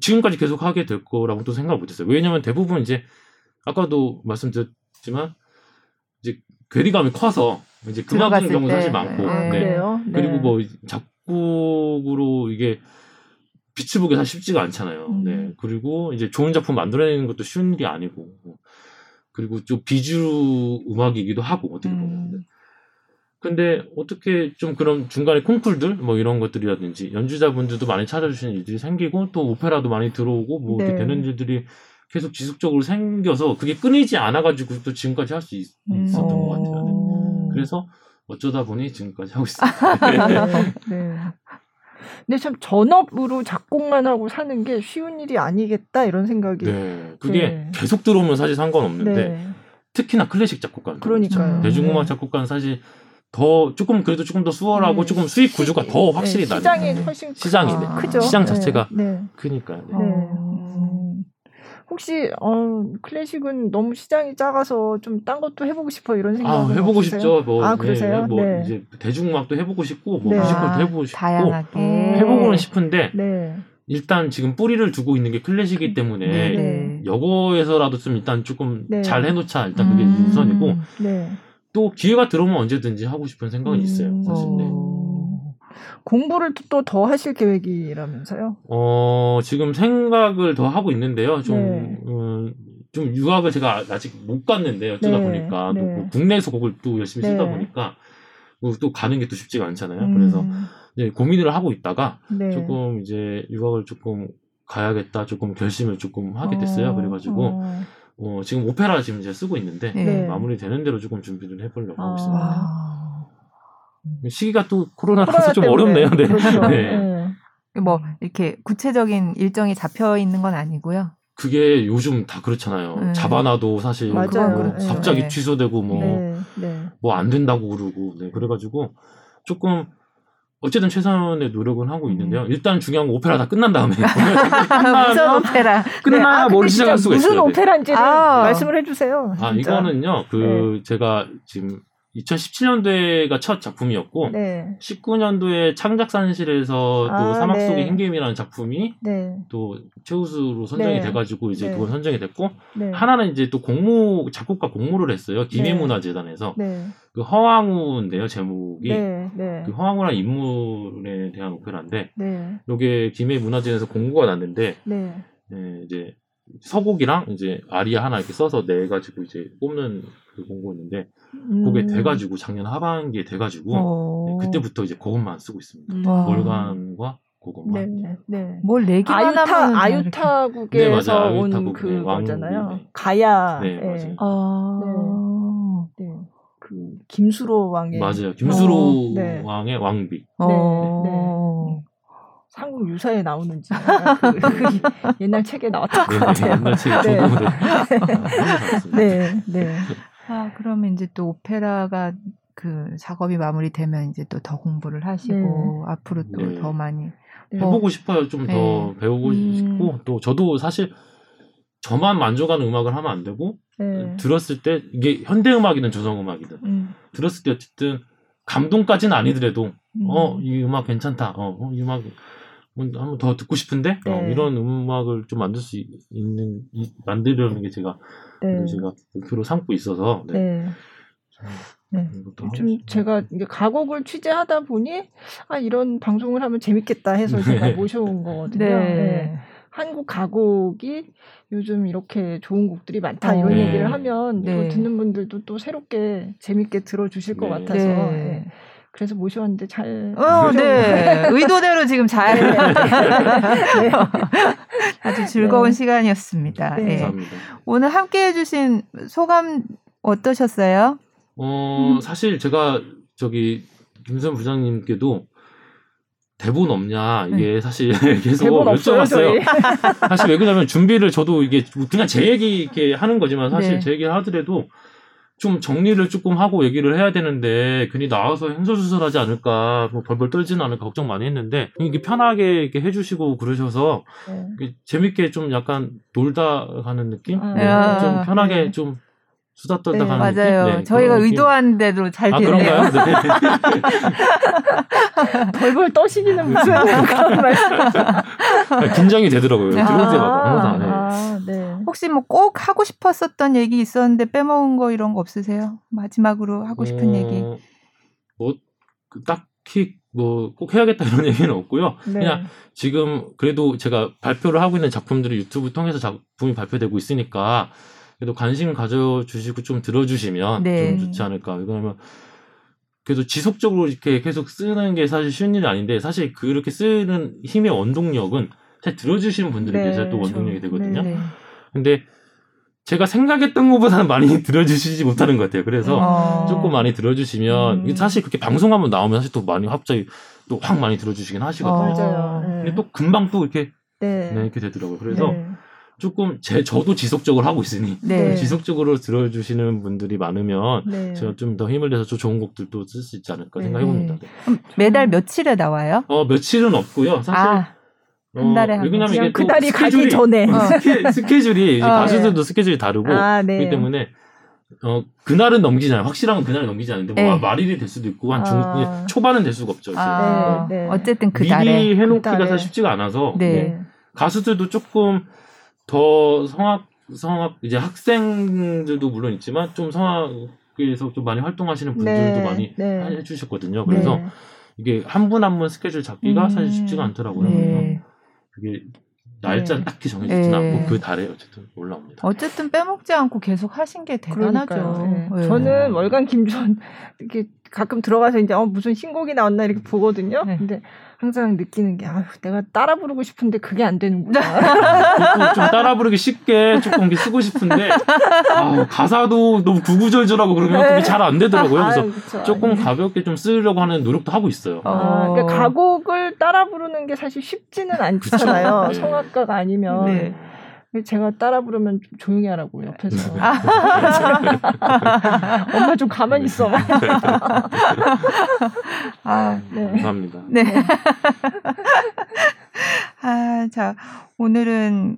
지금까지 계속 하게 될 거라고 또 생각을 못했어요. 왜냐면 대부분 이제 아까도 말씀드렸지만 이제 괴리감이 커서 이제 그만둔 경우 사실 많고 네. 그리고 뭐 작곡으로 이게 빛을 보기 사실 쉽지가 않잖아요. 네. 그리고 이제 좋은 작품 만들어내는 것도 쉬운 일이 아니고 그리고 좀 비주 음악이기도 하고 어떻게 보면. 근데 어떻게 좀 그런 중간에 콩쿨들 뭐 이런 것들이라든지 연주자분들도 많이 찾아주시는 일들이 생기고 또 오페라도 많이 들어오고 뭐 이렇게 되는 일들이 계속 지속적으로 생겨서 그게 끊이지 않아가지고 또 지금까지 할 수 있었던 것 같아요. 네. 그래서 어쩌다 보니 지금까지 하고 있습니다. 네. 근데 참 전업으로 작곡만 하고 사는 게 쉬운 일이 아니겠다 이런 생각이. 네. 그게 네. 계속 들어오면 사실 상관없는데 네. 특히나 클래식 작곡가는 그러니까요. 대중음악 작곡가는 사실 더 조금 더 수월하고 조금 수익 구조가 더 확실히 나는 시장이 훨씬 크죠. 시장 자체가 크니까요. 네. 혹시 클래식은 너무 시장이 작아서 좀 딴 것도 해보고 싶어 이런 생각은 해보고 없으세요? 싶죠. 뭐, 그러세요? 네, 뭐 이제 대중음악도 해보고 싶고 뭐 뮤지컬도 해보고 싶고 다양하게 해보고는 싶은데 일단 지금 뿌리를 두고 있는 게 클래식이기 때문에 여고에서라도 좀 일단 조금 잘 해놓자 일단 그게 우선이고 또 기회가 들어오면 언제든지 하고 싶은 생각은 있어요. 사실. 네. 공부를 또 더 하실 계획이라면서요? 지금 생각을 더 하고 있는데요. 좀 유학을 제가 아직 못 갔는데 어쩌다 보니까 또 뭐 국내에서 곡을 또 열심히 쓰다 보니까 또 가는 게 또 쉽지가 않잖아요. 그래서 이제 고민을 하고 있다가 조금 이제 유학을 조금 가야겠다 조금 결심을 조금 하게 됐어요. 그래가지고 지금 오페라 지금 이제 쓰고 있는데 마무리 되는 대로 조금 준비를 해보려고 하고 있습니다. 시기가 또 코로나라서 좀 어렵네요. 네. 그렇죠. 네. 뭐 이렇게 구체적인 일정이 잡혀 있는 건 아니고요. 그게 요즘 다 그렇잖아요. 잡아놔도 사실 갑자기 취소되고 뭐 안 된다고 그러고 그래가지고 조금 어쨌든 최선의 노력은 하고 있는데요. 일단 중요한 건 오페라 다 끝난 다음에 무슨 오페라 끝나야 뭘 시작할 수가 있어요. 무슨 오페라인지를 말씀을 해주세요. 이거는요. 제가 지금 2017년도가 첫 작품이었고 19년도에 창작산실에서 또 사막 속의 흰 게임이라는 작품이 또 최우수로 선정이 돼가지고 이제 그건 선정이 됐고 하나는 이제 또 작곡가 공모를 했어요. 기미문화재단에서 그 허황우인데요. 제목이 그 허황우라는 인물에 대한 오페라인데 이게 기미문화재단에서 공고가 났는데 이제 서곡이랑 이제 아리아 하나 이렇게 써서 내가지고 이제 뽑는 그 공고였는데 그게 돼가지고 작년 하반기에 돼가지고 그때부터 이제 그것만 쓰고 있습니다. 월간과 그것만. 뭘 내기만 하면 아유타 국에서 온 그거잖아요. 가야. 맞아요. 그 김수로 왕의 김수로 왕의 왕비. 한국 유사에 나오는지 옛날 책에 나왔던 것 같아요. 옛날 책에 조금으로. 그러면 이제 또 오페라가 그 작업이 마무리되면 이제 또 더 공부를 하시고 앞으로 또 더 많이 해보고 싶어요. 좀 더 배우고 싶고 또 저도 사실 저만 만족하는 음악을 하면 안 되고 들었을 때 이게 현대 음악이든 조선 음악이든 들었을 때 어쨌든 감동까지는 아니더라도 이 음악 괜찮다. 이 음악 한번 더 듣고 싶은데 이런 음악을 좀 만들 수 있는 만들려는 게 제가 목표로 삼고 있어서. 요즘 제가 가곡을 취재하다 보니 이런 방송을 하면 재밌겠다 해서 제가 모셔온 거거든요. 한국 가곡이 요즘 이렇게 좋은 곡들이 많다 이런 얘기를 하면 듣는 분들도 또 새롭게 재밌게 들어주실 것 같아서 그래서 모셨는데 잘. 네. 의도대로 지금 잘. 네. 아주 즐거운 시간이었습니다. 네. 감사합니다. 오늘 함께 해주신 소감 어떠셨어요? 사실 제가 저기 김수연 부장님께도 대본 없냐 이게 사실 계속 여쭤봤어요. 사실 왜 그러냐면 준비를 저도 이게 그냥 제 얘기 이렇게 하는 거지만 사실 제 얘기를 하더라도 좀 정리를 조금 하고 얘기를 해야 되는데 괜히 나와서 행설수설하지 않을까 뭐 벌벌 떨지는 않을까 걱정 많이 했는데 이렇게 편하게 이렇게 해주시고 그러셔서 재밌게 좀 약간 놀다 가는 느낌? 좀 편하게 좀 수다 떨다 가는 느낌? 맞아요. 저희가 의도한 대로 잘 됐네요. 아, 그런가요? 네. 벌벌 떠시기는 무슨 그런 말씀. 긴장이 되더라고요. 들을 때마다 항상. 혹시 뭐 꼭 하고 싶었었던 얘기 있었는데 빼먹은 거 이런 거 없으세요? 마지막으로 하고 싶은 얘기. 뭐 딱히 뭐 꼭 해야겠다 이런 얘기는 없고요. 그냥 지금 그래도 제가 발표를 하고 있는 작품들이 유튜브 통해서 작품이 발표되고 있으니까 그래도 관심 가져주시고 좀 들어주시면 좀 좋지 않을까. 왜냐하면 그래도 지속적으로 이렇게 계속 쓰는 게 사실 쉬운 일이 아닌데 사실 그렇게 쓰는 힘의 원동력은 사실 들어주시는 분들이 계셔야 또 원동력이 되거든요. 근데 제가 생각했던 것보다는 많이 들어주시지 못하는 것 같아요. 그래서 조금 많이 들어주시면 사실 그렇게 방송 한번 나오면 사실 또 많이 갑자기 또 확 많이 들어주시긴 하시거든요. 맞아요. 근데 또 금방 또 이렇게 이렇게 되더라고요. 그래서 조금 저도 지속적으로 하고 있으니 지속적으로 들어주시는 분들이 많으면 제가 좀 더 힘을 내서 좀 좋은 곡들도 쓸 수 있지 않을까 생각해봅니다. 그럼 매달 며칠에 나와요? 며칠은 없고요. 사실 한 달에 한 번. 그 달이 가기 전에. 스케줄이 가수들도 스케줄이 다르고 그렇기 때문에 그날은 넘기잖아요. 확실한 건 그날은 넘기지 않는데 뭐 말일이 될 수도 있고 한 초반은 될 수가 없죠. 어쨌든 그 달에. 미리 해놓기가 사실 쉽지가 않아서 가수들도 조금 더 성악 이제 학생들도 물론 있지만 좀 성악에서 좀 많이 활동하시는 분들도 많이 해주셨거든요. 그래서 이게 한 분 한 분 스케줄 잡기가 사실 쉽지가 않더라고요. 그게 날짜는 딱히 정해지진 않고 그 달에 어쨌든 올라옵니다. 어쨌든 빼먹지 않고 계속 하신 게 대단하죠. 저는 월간 김주원 이렇게 가끔 들어가서 이제 무슨 신곡이 나왔나 이렇게 보거든요. 근데 항상 느끼는 게 내가 따라 부르고 싶은데 그게 안 되는구나. 좀 따라 부르기 쉽게 조금 이렇게 쓰고 싶은데 가사도 너무 구구절절하고 그러면 그게 잘 안 되더라고요. 그래서 그렇죠. 조금 가볍게 좀 쓰려고 하는 노력도 하고 있어요. 그러니까 가곡을 따라 부르는 게 사실 쉽지는 않잖아요. 성악가가 아니면. 제가 따라 부르면 좀 조용히 하라고 옆에서 엄마 좀 가만히 있어. 감사합니다. 자, 오늘은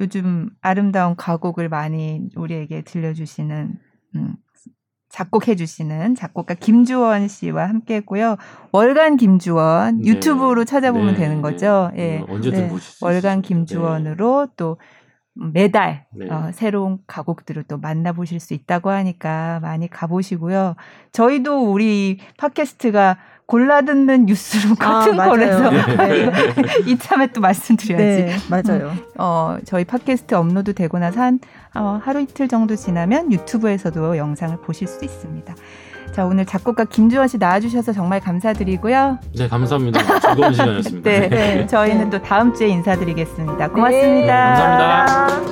요즘 아름다운 가곡을 많이 우리에게 들려주시는 작곡해주시는 작곡가 김주원 씨와 함께했고요. 월간 김주원 유튜브로 찾아보면 되는 거죠. 언제든 보실 수 월간 김주원으로 또 매달 새로운 가곡들을 또 만나보실 수 있다고 하니까 많이 가보시고요. 저희도 우리 팟캐스트가 골라듣는 뉴스룸 같은 거라서 이참에 또 말씀드려야지. 맞아요. 저희 팟캐스트 업로드 되고 나서 한 하루 이틀 정도 지나면 유튜브에서도 영상을 보실 수 있습니다. 자, 오늘 작곡가 김주원 씨 나와주셔서 정말 감사드리고요. 네, 감사합니다. 즐거운 시간이었습니다. 저희는 또 다음 주에 인사드리겠습니다. 고맙습니다. 감사합니다.